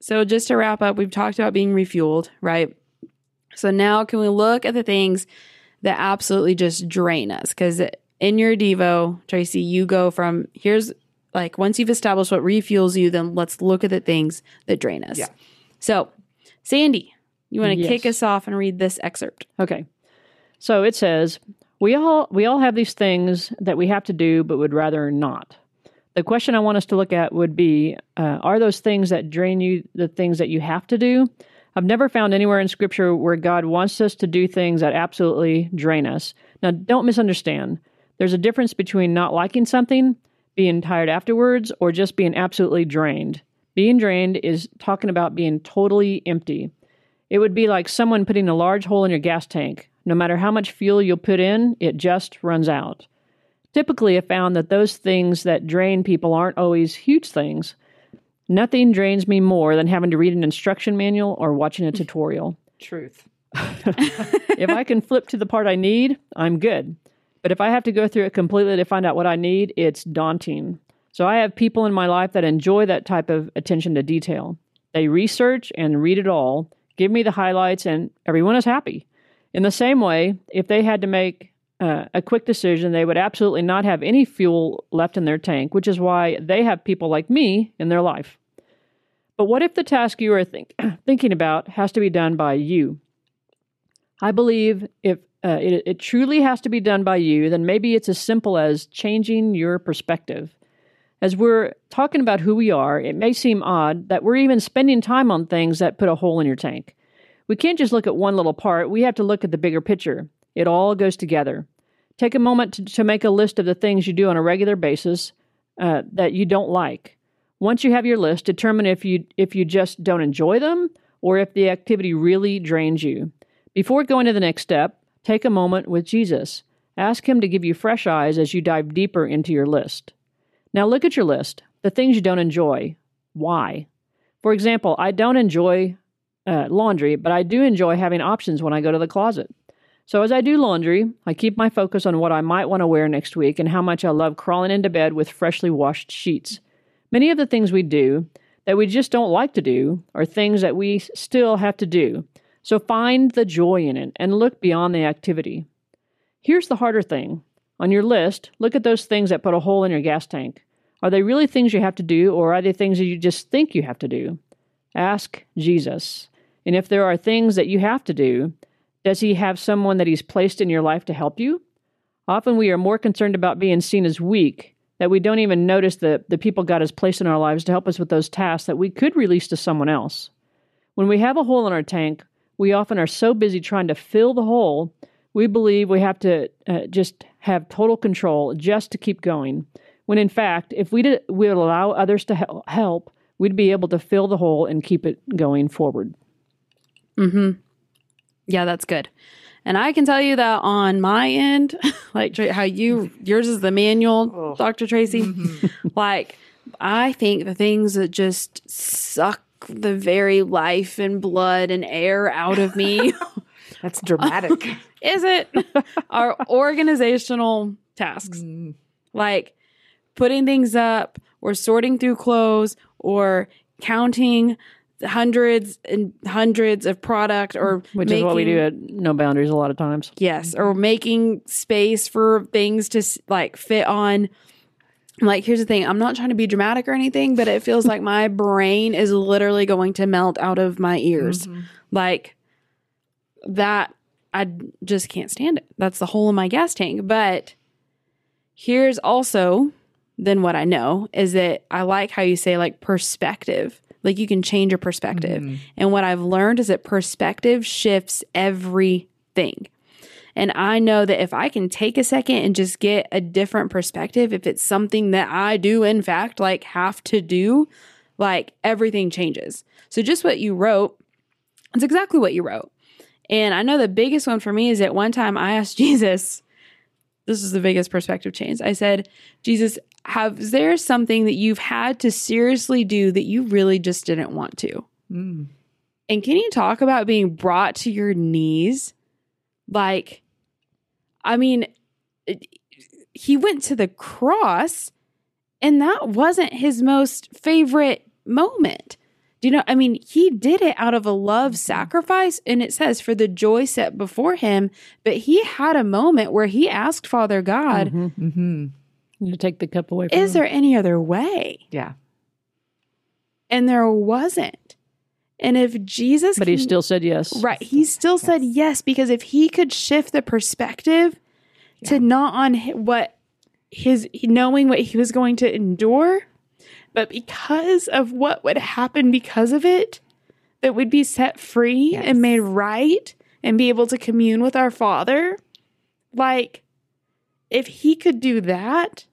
so just to wrap up, we've talked about being refueled, right? So now can we look at the things that absolutely just drain us? Because in your Devo, Tracy, you go from here's like, once you've established what refuels you, then let's look at the things that drain us. Yeah. So Sandy, you want to yes. kick us off and read this excerpt? Okay. So it says, we all, we all have these things that we have to do, but would rather not. The question I want us to look at would be, uh, are those things that drain you the things that you have to do? I've never found anywhere in Scripture where God wants us to do things that absolutely drain us. Now, don't misunderstand. There's a difference between not liking something, being tired afterwards, or just being absolutely drained. Being drained is talking about being totally empty. It would be like someone putting a large hole in your gas tank. No matter how much fuel you'll put in, it just runs out. Typically, I found that those things that drain people aren't always huge things. Nothing drains me more than having to read an instruction manual or watching a tutorial. Truth. If I can flip to the part I need, I'm good. But if I have to go through it completely to find out what I need, it's daunting. So I have people in my life that enjoy that type of attention to detail. They research and read it all, give me the highlights, and everyone is happy. In the same way, if they had to make Uh, a quick decision, they would absolutely not have any fuel left in their tank, which is why they have people like me in their life. But what if the task you are think- thinking about has to be done by you? I believe if uh, it, it truly has to be done by you, then maybe it's as simple as changing your perspective. As we're talking about who we are, it may seem odd that we're even spending time on things that put a hole in your tank. We can't just look at one little part. We have to look at the bigger picture. It all goes together. Take a moment to, to make a list of the things you do on a regular basis uh, that you don't like. Once you have your list, determine if you if you just don't enjoy them or if the activity really drains you. Before going to the next step, take a moment with Jesus. Ask him to give you fresh eyes as you dive deeper into your list. Now look at your list, the things you don't enjoy. Why? For example, I don't enjoy uh, laundry, but I do enjoy having options when I go to the closet. So as I do laundry, I keep my focus on what I might want to wear next week and how much I love crawling into bed with freshly washed sheets. Many of the things we do that we just don't like to do are things that we still have to do. So find the joy in it and look beyond the activity. Here's the harder thing. On your list, look at those things that put a hole in your gas tank. Are they really things you have to do, or are they things that you just think you have to do? Ask Jesus. And if there are things that you have to do, does he have someone that he's placed in your life to help you? Often we are more concerned about being seen as weak that we don't even notice the, the people God has placed in our lives to help us with those tasks that we could release to someone else. When we have a hole in our tank, we often are so busy trying to fill the hole, we believe we have to uh, just have total control just to keep going. When in fact, if we did, we would allow others to hel- help, we'd be able to fill the hole and keep it going forward. Mm-hmm. Yeah, that's good. And I can tell you that on my end, like how you, yours is the manual, oh. Doctor Tracy. Mm-hmm. Like, I think the things that just suck the very life and blood and air out of me That's dramatic. Is it? Our organizational tasks, mm. like putting things up or sorting through clothes or counting hundreds and hundreds of product, or which making, is what we do at No Boundaries a lot of times. Yes. Or making space for things to like fit on. Like, here's the thing. I'm not trying to be dramatic or anything, but it feels like my brain is literally going to melt out of my ears. Mm-hmm. Like that. I just can't stand it. That's the hole in my gas tank. But here's also then what I know is that I like how you say like perspective. Like you can change your perspective. Mm-hmm. And what I've learned is that perspective shifts everything. And I know that if I can take a second and just get a different perspective, if it's something that I do, in fact, like have to do, like everything changes. So just what you wrote, it's exactly what you wrote. And I know the biggest one for me is that one time I asked Jesus, this is the biggest perspective change. I said, Jesus, have, is there something that you've had to seriously do that you really just didn't want to? Mm. And can you talk about being brought to your knees? Like, I mean, it, he went to the cross and that wasn't his most favorite moment. Do you know, I mean, he did it out of a love sacrifice, and it says for the joy set before him, but he had a moment where he asked Father God, mm-hmm, mm-hmm. You take the cup away from Is him. There any other way? Yeah. And there wasn't. And if Jesus... But can, he still said yes. Right. He still yes. said yes, because if he could shift the perspective yeah. to not on what his... knowing what he was going to endure... But because of what would happen because of it, that we'd be set free yes. and made right and be able to commune with our Father. Like, if he could do that,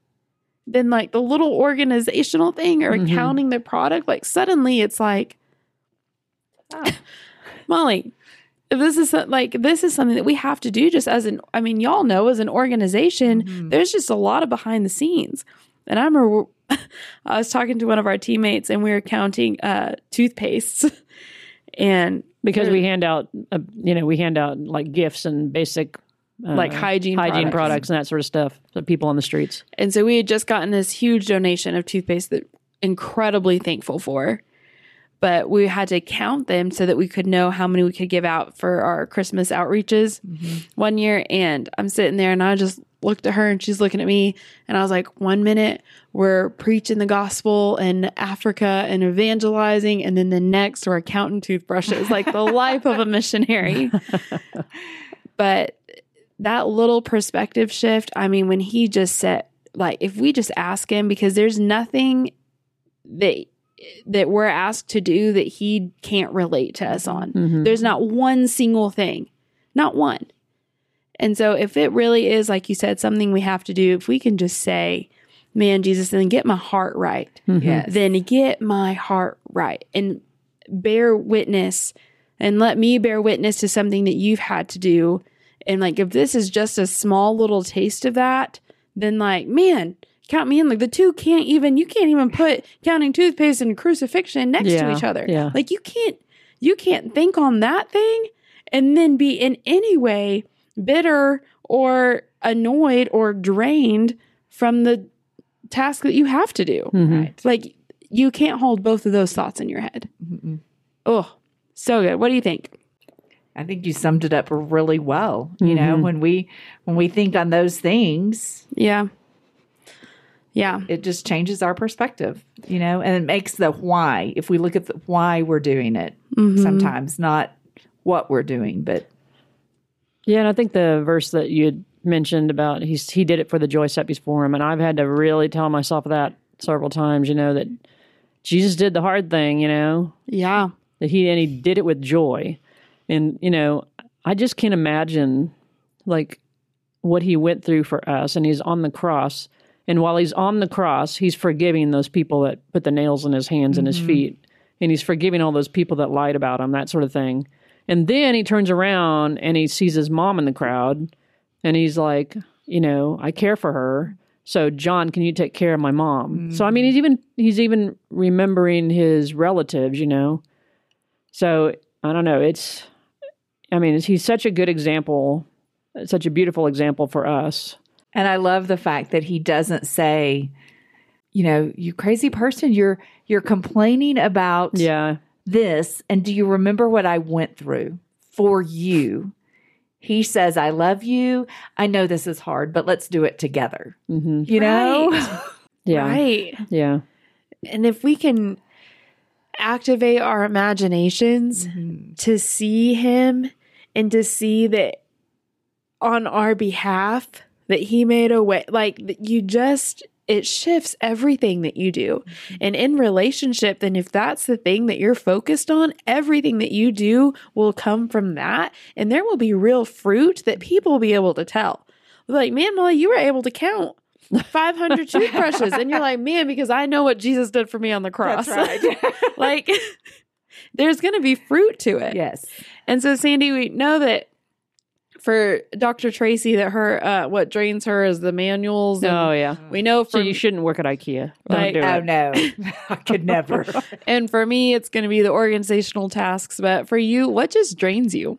then like the little organizational thing or mm-hmm. counting the product, like suddenly it's like, oh. Molly, if this is like, this is something that we have to do just as an, I mean, y'all know as an organization, mm-hmm. there's just a lot of behind the scenes. And I remember... I was talking to one of our teammates and we were counting uh, toothpastes, and because we hand out, uh, you know, we hand out like gifts and basic uh, like hygiene hygiene products. products and that sort of stuff to people on the streets. And so we had just gotten this huge donation of toothpaste that incredibly thankful for, but we had to count them so that we could know how many we could give out for our Christmas outreaches mm-hmm. one year. And I'm sitting there and I just looked at her and she's looking at me and I was like, one minute we're preaching the gospel in Africa and evangelizing, and then the next we're counting toothbrushes, like the life of a missionary. But that little perspective shift, I mean, when he just said, like, if we just ask him, because there's nothing that that we're asked to do that he can't relate to us on. Mm-hmm. There's not one single thing, not one. And so if it really is, like you said, something we have to do, if we can just say, man, Jesus, then get my heart right. Mm-hmm. Yes. Then get my heart right and bear witness and let me bear witness to something that you've had to do. And like, if this is just a small little taste of that, then like, man, count me in. Like the two can't even, you can't even put counting toothpaste and crucifixion next yeah, to each other. Yeah. Like you can't, you can't think on that thing and then be in any way bitter or annoyed or drained from the task that you have to do. Mm-hmm. Right? Like you can't hold both of those thoughts in your head. Mm-hmm. Oh, so good. What do you think? I think you summed it up really well. Mm-hmm. You know, when we, when we think on those things. Yeah. Yeah. It just changes our perspective, you know, and it makes the why, if we look at the why we're doing it mm-hmm. sometimes, not what we're doing, but. Yeah, and I think the verse that you had mentioned about he's, he did it for the joy set before him, and I've had to really tell myself that several times, you know, that Jesus did the hard thing, you know. Yeah. That he and he did it with joy. And, you know, I just can't imagine, like, what he went through for us, and he's on the cross, and while he's on the cross, he's forgiving those people that put the nails in his hands mm-hmm. and his feet, and he's forgiving all those people that lied about him, that sort of thing. And then he turns around and he sees his mom in the crowd and he's like, you know, I care for her. So John, can you take care of my mom? Mm-hmm. So, I mean, he's even, he's even remembering his relatives, you know? So I don't know. It's, I mean, he's such a good example, such a beautiful example for us. And I love the fact that he doesn't say, you know, you crazy person, you're you're complaining about yeah. this. And do you remember what I went through for you? He says, I love you. I know this is hard, but let's do it together. Mm-hmm. You know? Right. Yeah. Right. Yeah. And if we can activate our imaginations mm-hmm. to see him and to see that on our behalf, that he made a way, like you just, it shifts everything that you do. Mm-hmm. And in relationship, then if that's the thing that you're focused on, everything that you do will come from that. And there will be real fruit that people will be able to tell. Like, man, Molly, you were able to count five hundred toothbrushes. And you're like, man, because I know what Jesus did for me on the cross. That's right. Like, there's going to be fruit to it. Yes. And so, Sandy, we know that for Doctor Tracy, that her, uh, what drains her is the manuals. And oh, yeah. We know from, so you shouldn't work at IKEA. Like, do oh, no. I could never. And for me, it's going to be the organizational tasks. But for you, what just drains you?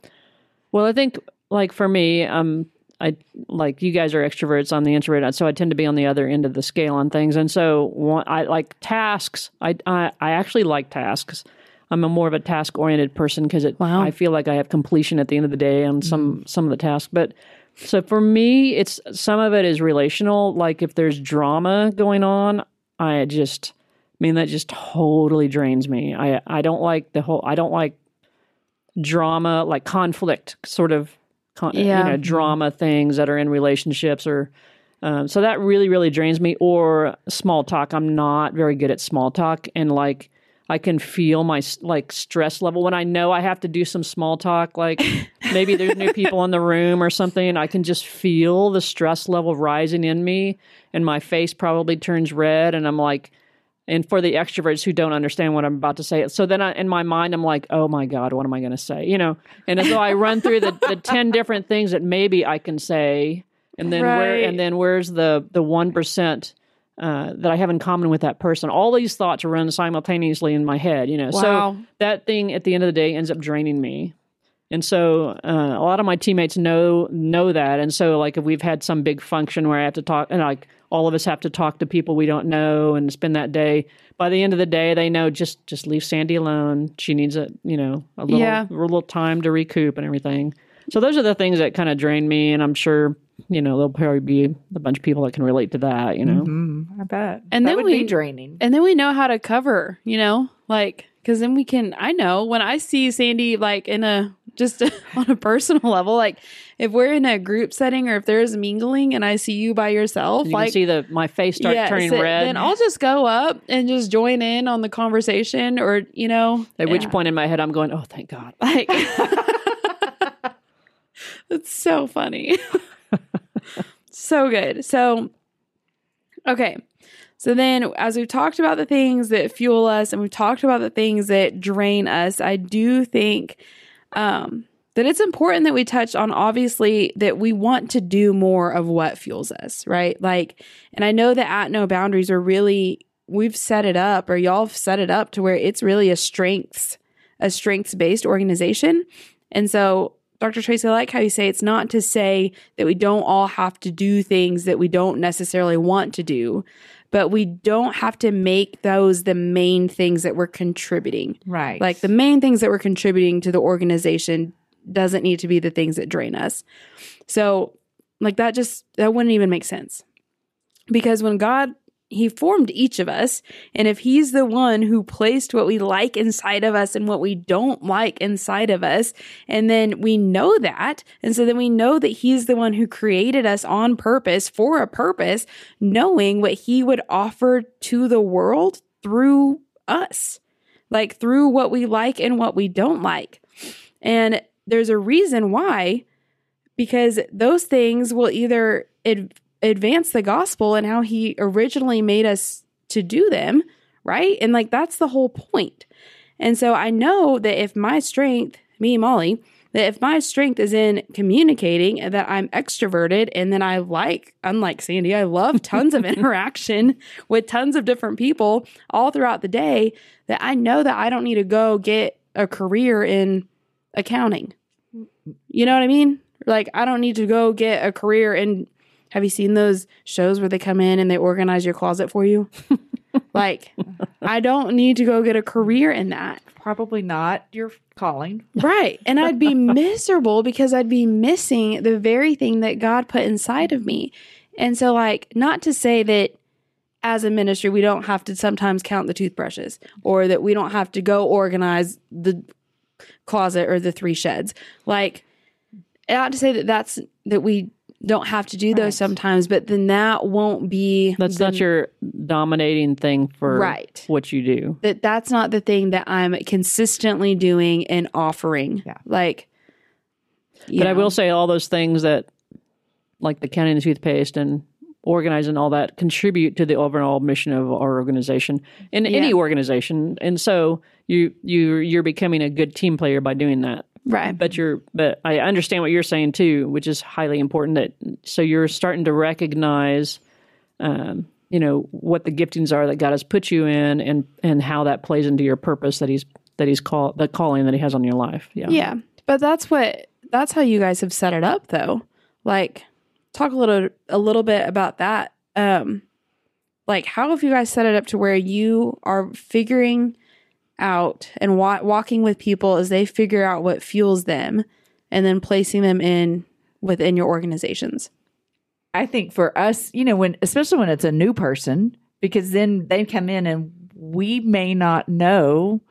Well, I think, like, for me, um, I like you guys are extroverts. I'm the introvert, so I tend to be on the other end of the scale on things. And so one, I like tasks. I, I I actually like tasks. I'm a more of a task oriented person because it. Wow. I feel like I have completion at the end of the day on some mm. some of the tasks. But so for me, it's some of it is relational. Like if there's drama going on, I just I mean that just totally drains me. I I don't like the whole. I don't like drama, like conflict, sort of. Con- yeah. You know, drama things that are in relationships or um, so that really, really drains me. Or small talk. I'm not very good at small talk. And like, I can feel my like stress level when I know I have to do some small talk, like maybe there's new people in the room or something. I can just feel the stress level rising in me and my face probably turns red. And I'm like, and for the extroverts who don't understand what I'm about to say. So then I, in my mind, I'm like, oh my God, what am I going to say? You know, and so I run through the, the ten different things that maybe I can say. And then right. where, and then where's the, the one percent uh, that I have in common with that person? All these thoughts run simultaneously in my head, you know. Wow. So that thing at the end of the day ends up draining me. And so uh, a lot of my teammates know know that. And so like if we've had some big function where I have to talk and like all of us have to talk to people we don't know and spend that day, by the end of the day, they know just just leave Sandy alone. She needs a, you know, a little, yeah. a little time to recoup and everything. So those are the things that kind of drain me. And I'm sure, you know, there'll probably be a bunch of people that can relate to that, you know. Mm-hmm. I bet. And that then would we, be draining. And then we know how to cover, you know, like, because then we can, I know when I see Sandy like in a, just on a personal level, like if we're in a group setting or if there's mingling and I see you by yourself, you like can see the my face start yes, turning it, red. Then I'll just go up and just join in on the conversation, or you know, at yeah. which point in my head I'm going, oh, thank God! Like it's so funny, so good. So okay. So then as we've talked about the things that fuel us and we've talked about the things that drain us, I do think um, that it's important that we touch on, obviously, that we want to do more of what fuels us, right? Like, and I know that at No Boundaries, we're really, we've set it up or y'all have set it up to where it's really a strengths, a strengths-based organization. And so Doctor Tracy, I like how you say it's not to say that we don't all have to do things that we don't necessarily want to do, but we don't have to make those the main things that we're contributing. Right. Like the main things that we're contributing to the organization doesn't need to be the things that drain us. So like that just, that wouldn't even make sense. Because when God, he formed each of us, and if he's the one who placed what we like inside of us and what we don't like inside of us, and then we know that, and so then we know that he's the one who created us on purpose for a purpose, knowing what he would offer to the world through us, like through what we like and what we don't like. And there's a reason why, because those things will either advance advance the gospel and how he originally made us to do them, right? And like, that's the whole point. And so I know that if my strength, me, Molly, that if my strength is in communicating and that I'm extroverted and then I like, unlike Sandy, I love tons of interaction with tons of different people all throughout the day, that I know that I don't need to go get a career in accounting. You know what I mean? Like, I don't need to go get a career. And have you seen those shows where they come in and they organize your closet for you? Like, I don't need to go get a career in that. Probably not your calling. Right. And I'd be miserable because I'd be missing the very thing that God put inside of me. And so, like, not to say that as a ministry, we don't have to sometimes count the toothbrushes, or that we don't have to go organize the closet or the three sheds. Like, not to say that that's, that we don't have to do those right. sometimes, but then that won't be. That's the, not your dominating thing for right. what you do. That That's not the thing that I'm consistently doing and offering. Yeah. Like, but know. I will say all those things that, like the counting the toothpaste and organizing all that, contribute to the overall mission of our organization and yeah. any organization. And so you you you're becoming a good team player by doing that. Right. But you're but I understand what you're saying too, which is highly important. That so you're starting to recognize, um, you know, what the giftings are that God has put you in, and and how that plays into your purpose that he's that he's call the calling that he has on your life. Yeah. Yeah. But that's what that's how you guys have set it up though. Like, talk a little a little bit about that. Um, like, how have you guys set it up to where you are figuring out and wa- walking with people as they figure out what fuels them, and then placing them in within your organizations? I think for us, you know, when especially when it's a new person, because then they come in and we may not know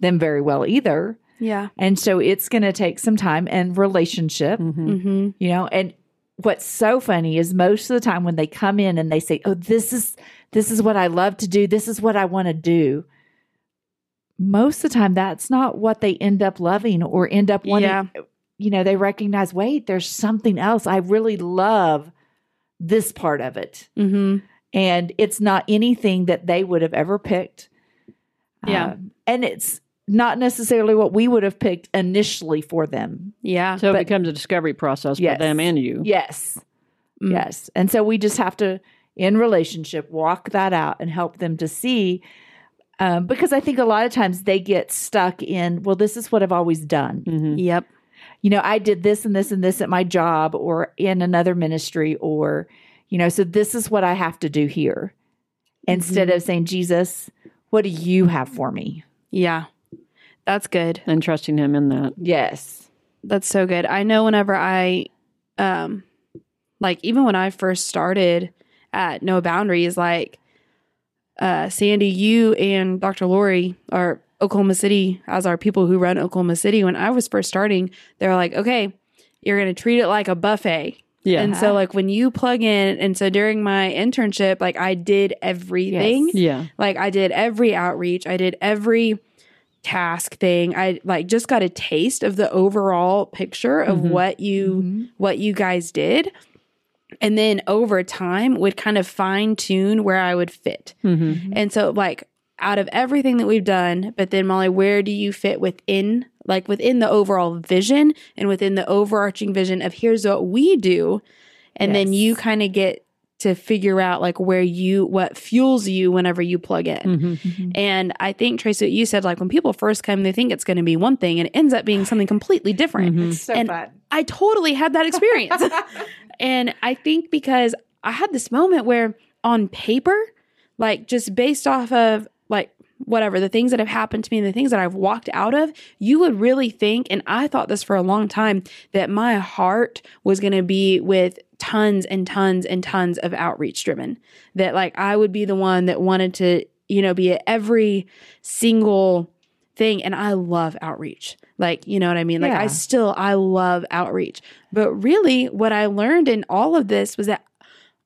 them very well either. Yeah. And so it's going to take some time and relationship, mm-hmm. Mm-hmm. you know, and what's so funny is most of the time when they come in and they say, oh, this is this is what I love to do. This is what I want to do. Most of the time, that's not what they end up loving or end up wanting. Yeah. You know, they recognize, wait, there's something else. I really love this part of it. Mm-hmm. And it's not anything that they would have ever picked. Yeah. Um, and it's not necessarily what we would have picked initially for them. Yeah. So but, it becomes a discovery process yes, for them and you. Yes. Mm. Yes. And so we just have to, in relationship, walk that out and help them to see. Um, because I think a lot of times they get stuck in, well, this is what I've always done. Mm-hmm. Yep. You know, I did this and this and this at my job or in another ministry, or, you know, so this is what I have to do here. Mm-hmm. Instead of saying, Jesus, what do you have for me? Yeah. That's good. And trusting him in that. Yes. That's so good. I know whenever I, um, like even when I first started at No Boundaries, like uh, Sandy, you and Doctor Laurie are Oklahoma City as our people who run Oklahoma City. When I was first starting, they're like, okay, you're going to treat it like a buffet. Yeah. And so like when you plug in, and so during my internship, like I did everything. Yes. Yeah. Like I did every outreach. I did every task thing. I like just got a taste of the overall picture of mm-hmm. what you mm-hmm. what you guys did, and then over time would kind of fine tune where I would fit. Mm-hmm. And so like out of everything that we've done, but then Molly, where do you fit within like within the overall vision and within the overarching vision of here's what we do, and yes. then you kind of get to figure out like where you, what fuels you whenever you plug in. Mm-hmm, mm-hmm. And I think, Tracy, what you said, like when people first come, they think it's going to be one thing and it ends up being something completely different. Mm-hmm. It's so and bad. I totally had that experience. And I think because I had this moment where on paper, like just based off of like whatever, the things that have happened to me and the things that I've walked out of, you would really think, and I thought this for a long time, that my heart was going to be with tons and tons and tons of outreach driven, that like I would be the one that wanted to, you know, be at every single thing. And I love outreach. Like, you know what I mean? Like yeah. I still, I love outreach, but really what I learned in all of this was that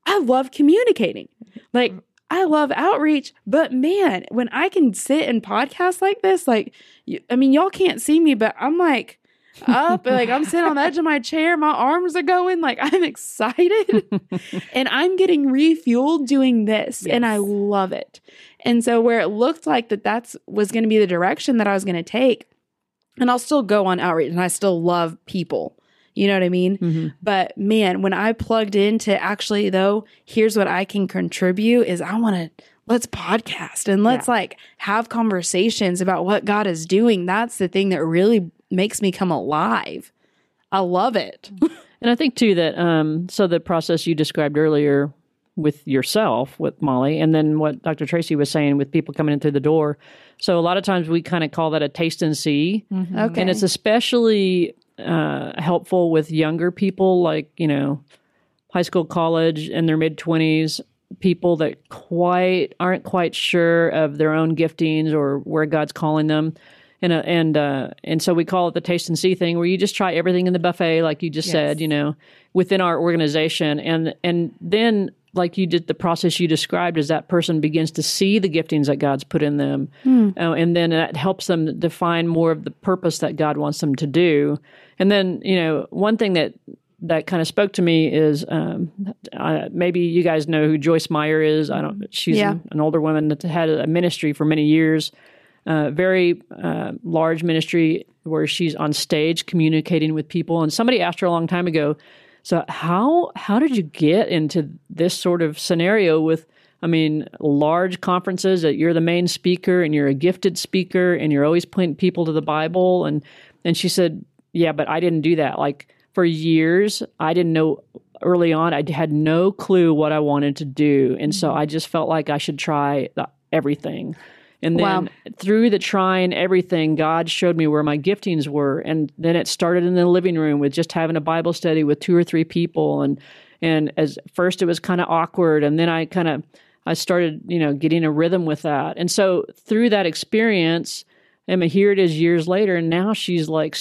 I love communicating. Like I love outreach, but man, when I can sit and podcast like this, like, I mean, y'all can't see me, but I'm like, up like I'm sitting on the edge of my chair, my arms are going, like I'm excited and I'm getting refueled doing this. Yes. And I love it. And so where it looked like that that's was going to be the direction that I was going to take, and I'll still go on outreach and I still love people, you know what I mean? Mm-hmm. But man, when I plugged into actually though, here's what I can contribute is I want to let's podcast and let's yeah. like have conversations about what God is doing. That's the thing that really makes me come alive. I love it. And I think, too, that um, so the process you described earlier with yourself, with Molly, and then what Doctor Tracy was saying with people coming in through the door. So a lot of times we kind of call that a taste and see. Mm-hmm. Okay. And it's especially uh, helpful with younger people, like, you know, high school, college, and their mid-twenties, people that quite aren't quite sure of their own giftings or where God's calling them. And uh, and uh, and so we call it the taste and see thing, where you just try everything in the buffet, like you just yes. said, you know, within our organization. And and then, like you did, the process you described is that person begins to see the giftings that God's put in them. Mm. Uh, and then that helps them define more of the purpose that God wants them to do. And then, you know, one thing that that kind of spoke to me is um, I, maybe you guys know who Joyce Meyer is. I don't. She's yeah. an, an older woman that had a ministry for many years. Uh, very uh, large ministry where she's on stage communicating with people. And somebody asked her a long time ago, so how how did you get into this sort of scenario with, I mean, large conferences that you're the main speaker and you're a gifted speaker and you're always pointing people to the Bible? And, and she said, yeah, but I didn't do that. Like for years, I didn't know early on, I had no clue what I wanted to do. And so I just felt like I should try the, everything. And then wow. through the trying everything, God showed me where my giftings were. And then it started in the living room with just having a Bible study with two or three people. And and as first it was kind of awkward. And then I kind of, I started, you know, getting a rhythm with that. And so through that experience, I mean, here it is years later. And now she's like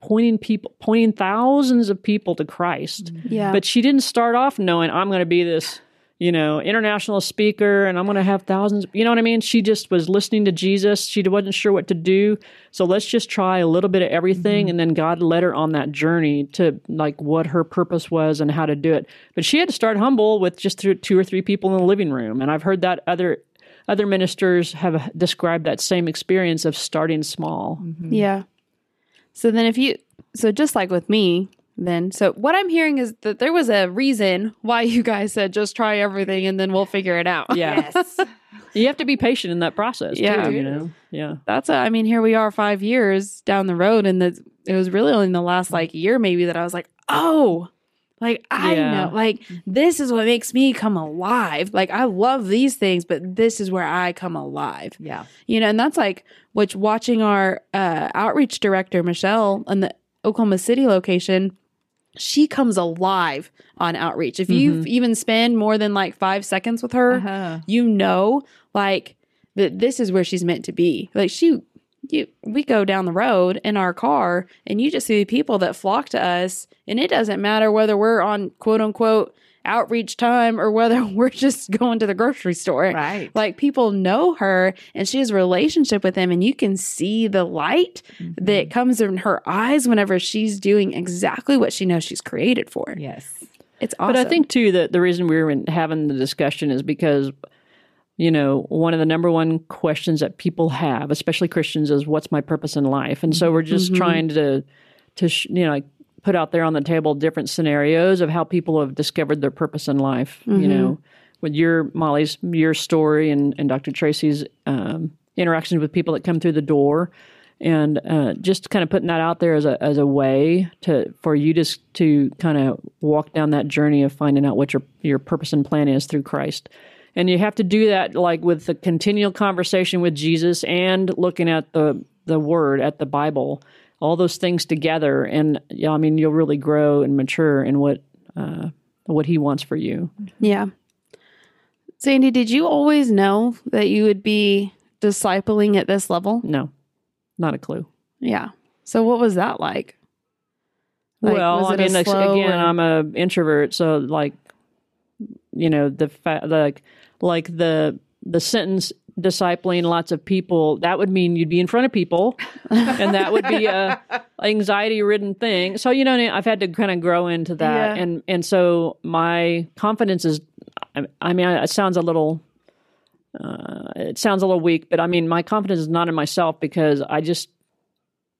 pointing people, pointing thousands of people to Christ. Yeah. But she didn't start off knowing I'm going to be this, you know, international speaker, and I'm going to have thousands, you know what I mean? She just was listening to Jesus. She wasn't sure what to do. So let's just try a little bit of everything. Mm-hmm. And then God led her on that journey to like what her purpose was and how to do it. But she had to start humble with just two or three people in the living room. And I've heard that other, other ministers have described that same experience of starting small. Mm-hmm. Yeah. So then if you, so just like with me, Then, so what I'm hearing is that there was a reason why you guys said just try everything and then we'll figure it out. Yeah. Yes. You have to be patient in that process. Yeah. Too, you know? Yeah. That's, a, I mean, here we are five years down the road, and the, it was really only in the last like year maybe that I was like, oh, like I yeah. know, like this is what makes me come alive. Like I love these things, but this is where I come alive. Yeah. You know, and that's like which watching our uh, outreach director, Michelle, on the Oklahoma City location. She comes alive on outreach. If you mm-hmm. even spend more than like five seconds with her, uh-huh. you know, like that this is where she's meant to be. Like she, you, we go down the road in our car and you just see the people that flock to us, and it doesn't matter whether we're on quote unquote outreach time or whether we're just going to the grocery store. Right. Like people know her and she has a relationship with them, and you can see the light mm-hmm. that comes in her eyes whenever she's doing exactly what she knows she's created for. Yes. It's awesome. But I think too that the reason we were having the discussion is because, you know, one of the number one questions that people have, especially Christians, is what's my purpose in life? And so we're just mm-hmm. trying to, to sh- you know, like, put out there on the table different scenarios of how people have discovered their purpose in life. Mm-hmm. You know, with your, Molly's, your story and, and Doctor Tracy's um, interactions with people that come through the door, and uh, just kind of putting that out there as a as a way to for you just to kind of walk down that journey of finding out what your your purpose and plan is through Christ. And you have to do that like with the continual conversation with Jesus and looking at the the Word, at the Bible. All those things together, and yeah, I mean, you'll really grow and mature in what uh, what He wants for you. Yeah, Sandy, did you always know that you would be discipling at this level? No, not a clue. Yeah. So, what was that like? Like well, I mean, again, or... I'm an introvert, so like, you know, the fa- like, like the the sentence. Discipling lots of people, that would mean you'd be in front of people, and that would be a anxiety-ridden thing. So, you know, I've had to kind of grow into that. Yeah. And and so my confidence is, I mean, it sounds a little, uh, it sounds a little weak, but I mean, my confidence is not in myself because I just,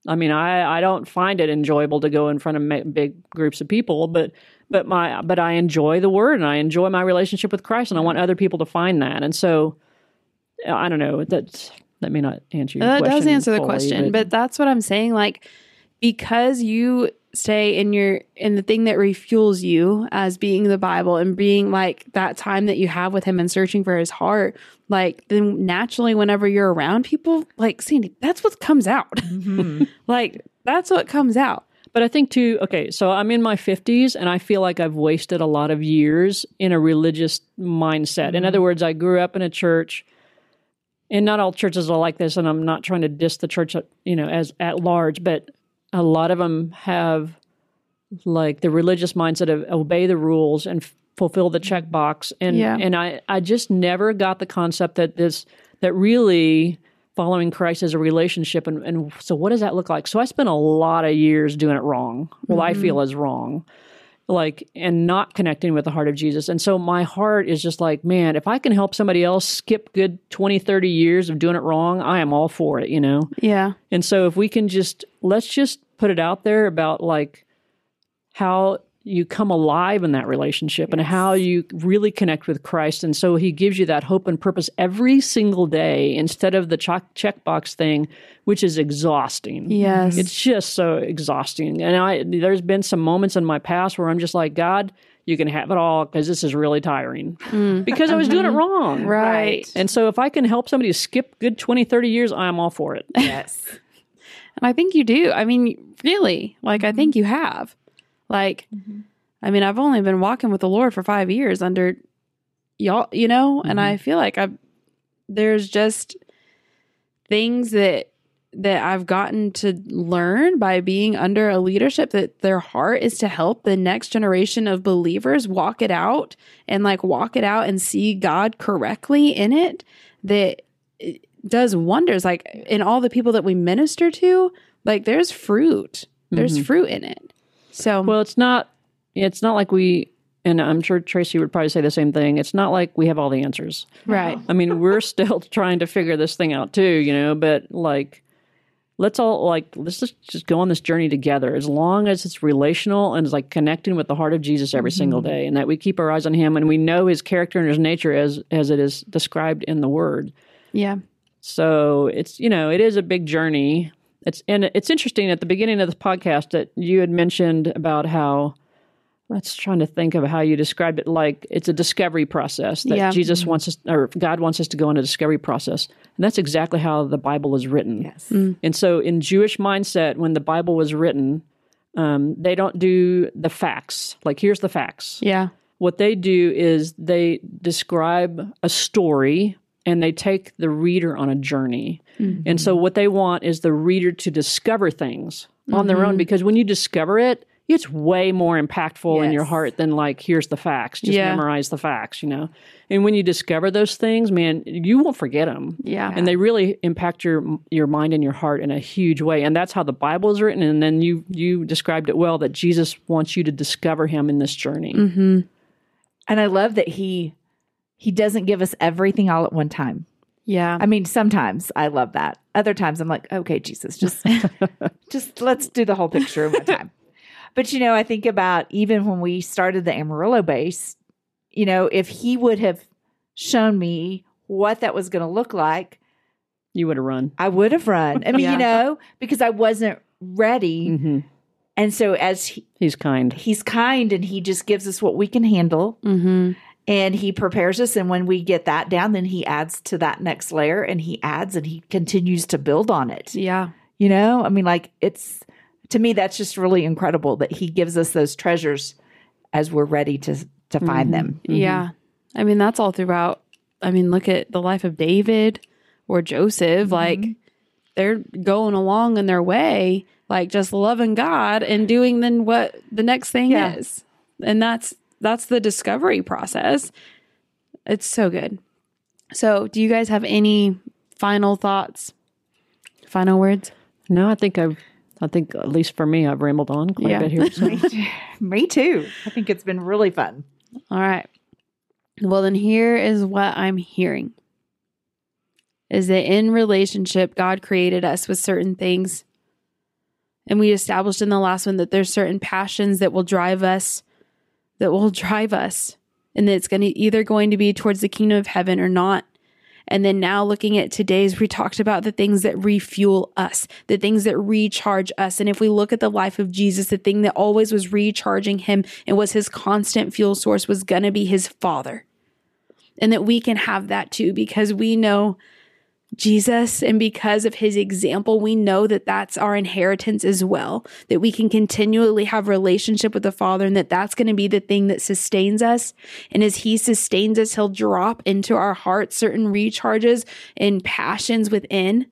I mean, I, I don't find it enjoyable to go in front of ma- big groups of people, but but my but I enjoy the Word, and I enjoy my relationship with Christ, and I want other people to find that. And so, I don't know. That's, that may not answer your that question. That does answer fully, the question, but, but that's what I'm saying. Like, because you stay in your, in the thing that refuels you as being the Bible and being like that time that you have with him and searching for his heart, like then naturally whenever you're around people, like Sandy, that's what comes out. Mm-hmm. Like that's what comes out. But I think too, okay, so I'm in my fifties and I feel like I've wasted a lot of years in a religious mindset. Mm-hmm. In other words, I grew up in a church, and not all churches are like this, and I'm not trying to diss the church, you know, as at large, but a lot of them have like the religious mindset of obey the rules and f- fulfill the checkbox. And yeah. and I, I just never got the concept that this, that really following Christ is a relationship. And, and so what does that look like? So I spent a lot of years doing it wrong. Well, mm-hmm. I feel is wrong, like, and not connecting with the heart of Jesus. And so my heart is just like, man, if I can help somebody else skip good twenty, thirty years of doing it wrong, I am all for it, you know? Yeah. And so if we can just, let's just put it out there about like how you come alive in that relationship yes. and how you really connect with Christ. And so he gives you that hope and purpose every single day instead of the ch- checkbox thing, which is exhausting. Yes. It's just so exhausting. And I, there's been some moments in my past where I'm just like, God, you can have it all because this is really tiring mm. because I was mm-hmm. doing it wrong. Right. And so if I can help somebody skip good twenty, thirty years, I'm all for it. Yes. And I think you do. I mean, really, like I think you have. Like, mm-hmm. I mean, I've only been walking with the Lord for five years under y'all, you know, mm-hmm. and I feel like I there's just things that that I've gotten to learn by being under a leadership that their heart is to help the next generation of believers walk it out and like walk it out and see God correctly in it. That it does wonders. Like in all the people that we minister to, like there's fruit, there's mm-hmm. fruit in it. So well, it's not, it's not like we, and I'm sure Tracy would probably say the same thing. It's not like we have all the answers. Right. I mean, we're still trying to figure this thing out too, you know, but like, let's all like, let's just, just go on this journey together as long as it's relational and it's like connecting with the heart of Jesus every mm-hmm. single day, and that we keep our eyes on him and we know his character and his nature as, as it is described in the word. Yeah. So it's, you know, it is a big journey. It's and it's interesting at the beginning of this podcast that you had mentioned about how, let's trying to think of how you described it, like it's a discovery process that yeah. Jesus mm-hmm. wants us, or God wants us to go on a discovery process. And that's exactly how the Bible is written. Yes. Mm. And so in Jewish mindset, when the Bible was written, um, they don't do the facts. Like, here's the facts. Yeah. What they do is they describe a story and they take the reader on a journey. Mm-hmm. And so what they want is the reader to discover things mm-hmm. on their own, because when you discover it, it's way more impactful yes. in your heart than like, here's the facts, just yeah. memorize the facts, you know? And when you discover those things, man, you won't forget them. Yeah. And they really impact your your mind and your heart in a huge way. And that's how the Bible is written. And then you, you described it well, that Jesus wants you to discover him in this journey. Mm-hmm. And I love that he... He doesn't give us everything all at one time. Yeah. I mean, sometimes I love that. Other times I'm like, okay, Jesus, just, just let's do the whole picture in one time. But, you know, I think about even when we started the Amarillo base, you know, if he would have shown me what that was going to look like. You would have run. I would have run. I mean, yeah. you know, because I wasn't ready. Mm-hmm. And so as he, he's kind, he's kind and he just gives us what we can handle. Mm-hmm. And he prepares us. And when we get that down, then he adds to that next layer, and he adds and he continues to build on it. Yeah. You know, I mean, like it's, to me, that's just really incredible that he gives us those treasures as we're ready to, to find mm-hmm. them. Mm-hmm. Yeah. I mean, that's all throughout. I mean, look at the life of David or Joseph, mm-hmm. like they're going along in their way, like just loving God and doing then what the next thing yeah. is. And that's, That's the discovery process. It's so good. So do you guys have any final thoughts, final words? No, I think I've, I think at least for me, I've rambled on quite yeah. a bit here. So. me, too. me too. I think it's been really fun. All right. Well, then here is what I'm hearing. Is that in relationship, God created us with certain things. And we established in the last one that there's certain passions that will drive us that will drive us, and that it's going to either going to be towards the kingdom of heaven or not. And then now looking at today's, we talked about the things that refuel us, the things that recharge us. And if we look at the life of Jesus, the thing that always was recharging him and was his constant fuel source was going to be his Father. And that we can have that too, because we know Jesus, and because of his example, we know that that's our inheritance as well, that we can continually have relationship with the Father, and that that's going to be the thing that sustains us. And as he sustains us, he'll drop into our hearts certain recharges and passions within,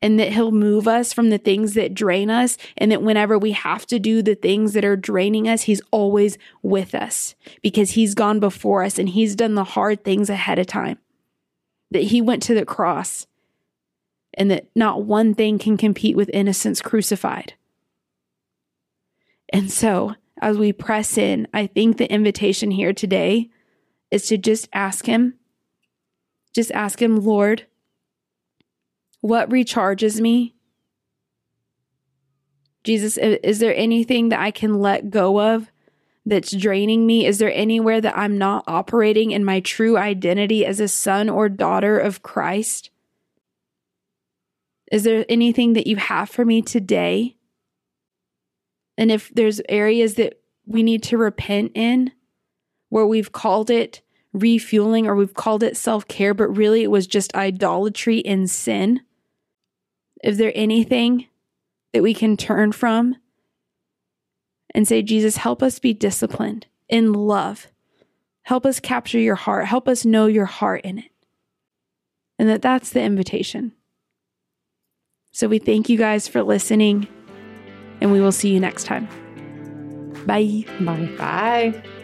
and that he'll move us from the things that drain us, and that whenever we have to do the things that are draining us, he's always with us because he's gone before us and he's done the hard things ahead of time. That he went to the cross, and that not one thing can compete with innocence crucified. And so as we press in, I think the invitation here today is to just ask him, just ask him, Lord, what recharges me? Jesus, is there anything that I can let go of that's draining me? Is there anywhere that I'm not operating in my true identity as a son or daughter of Christ? Is there anything that you have for me today? And if there's areas that we need to repent in, where we've called it refueling or we've called it self-care, but really it was just idolatry and sin, is there anything that we can turn from and say, Jesus, help us be disciplined in love. Help us capture your heart. Help us know your heart in it. And that that's the invitation. So we thank you guys for listening, and we will see you next time. Bye. Bye. Bye.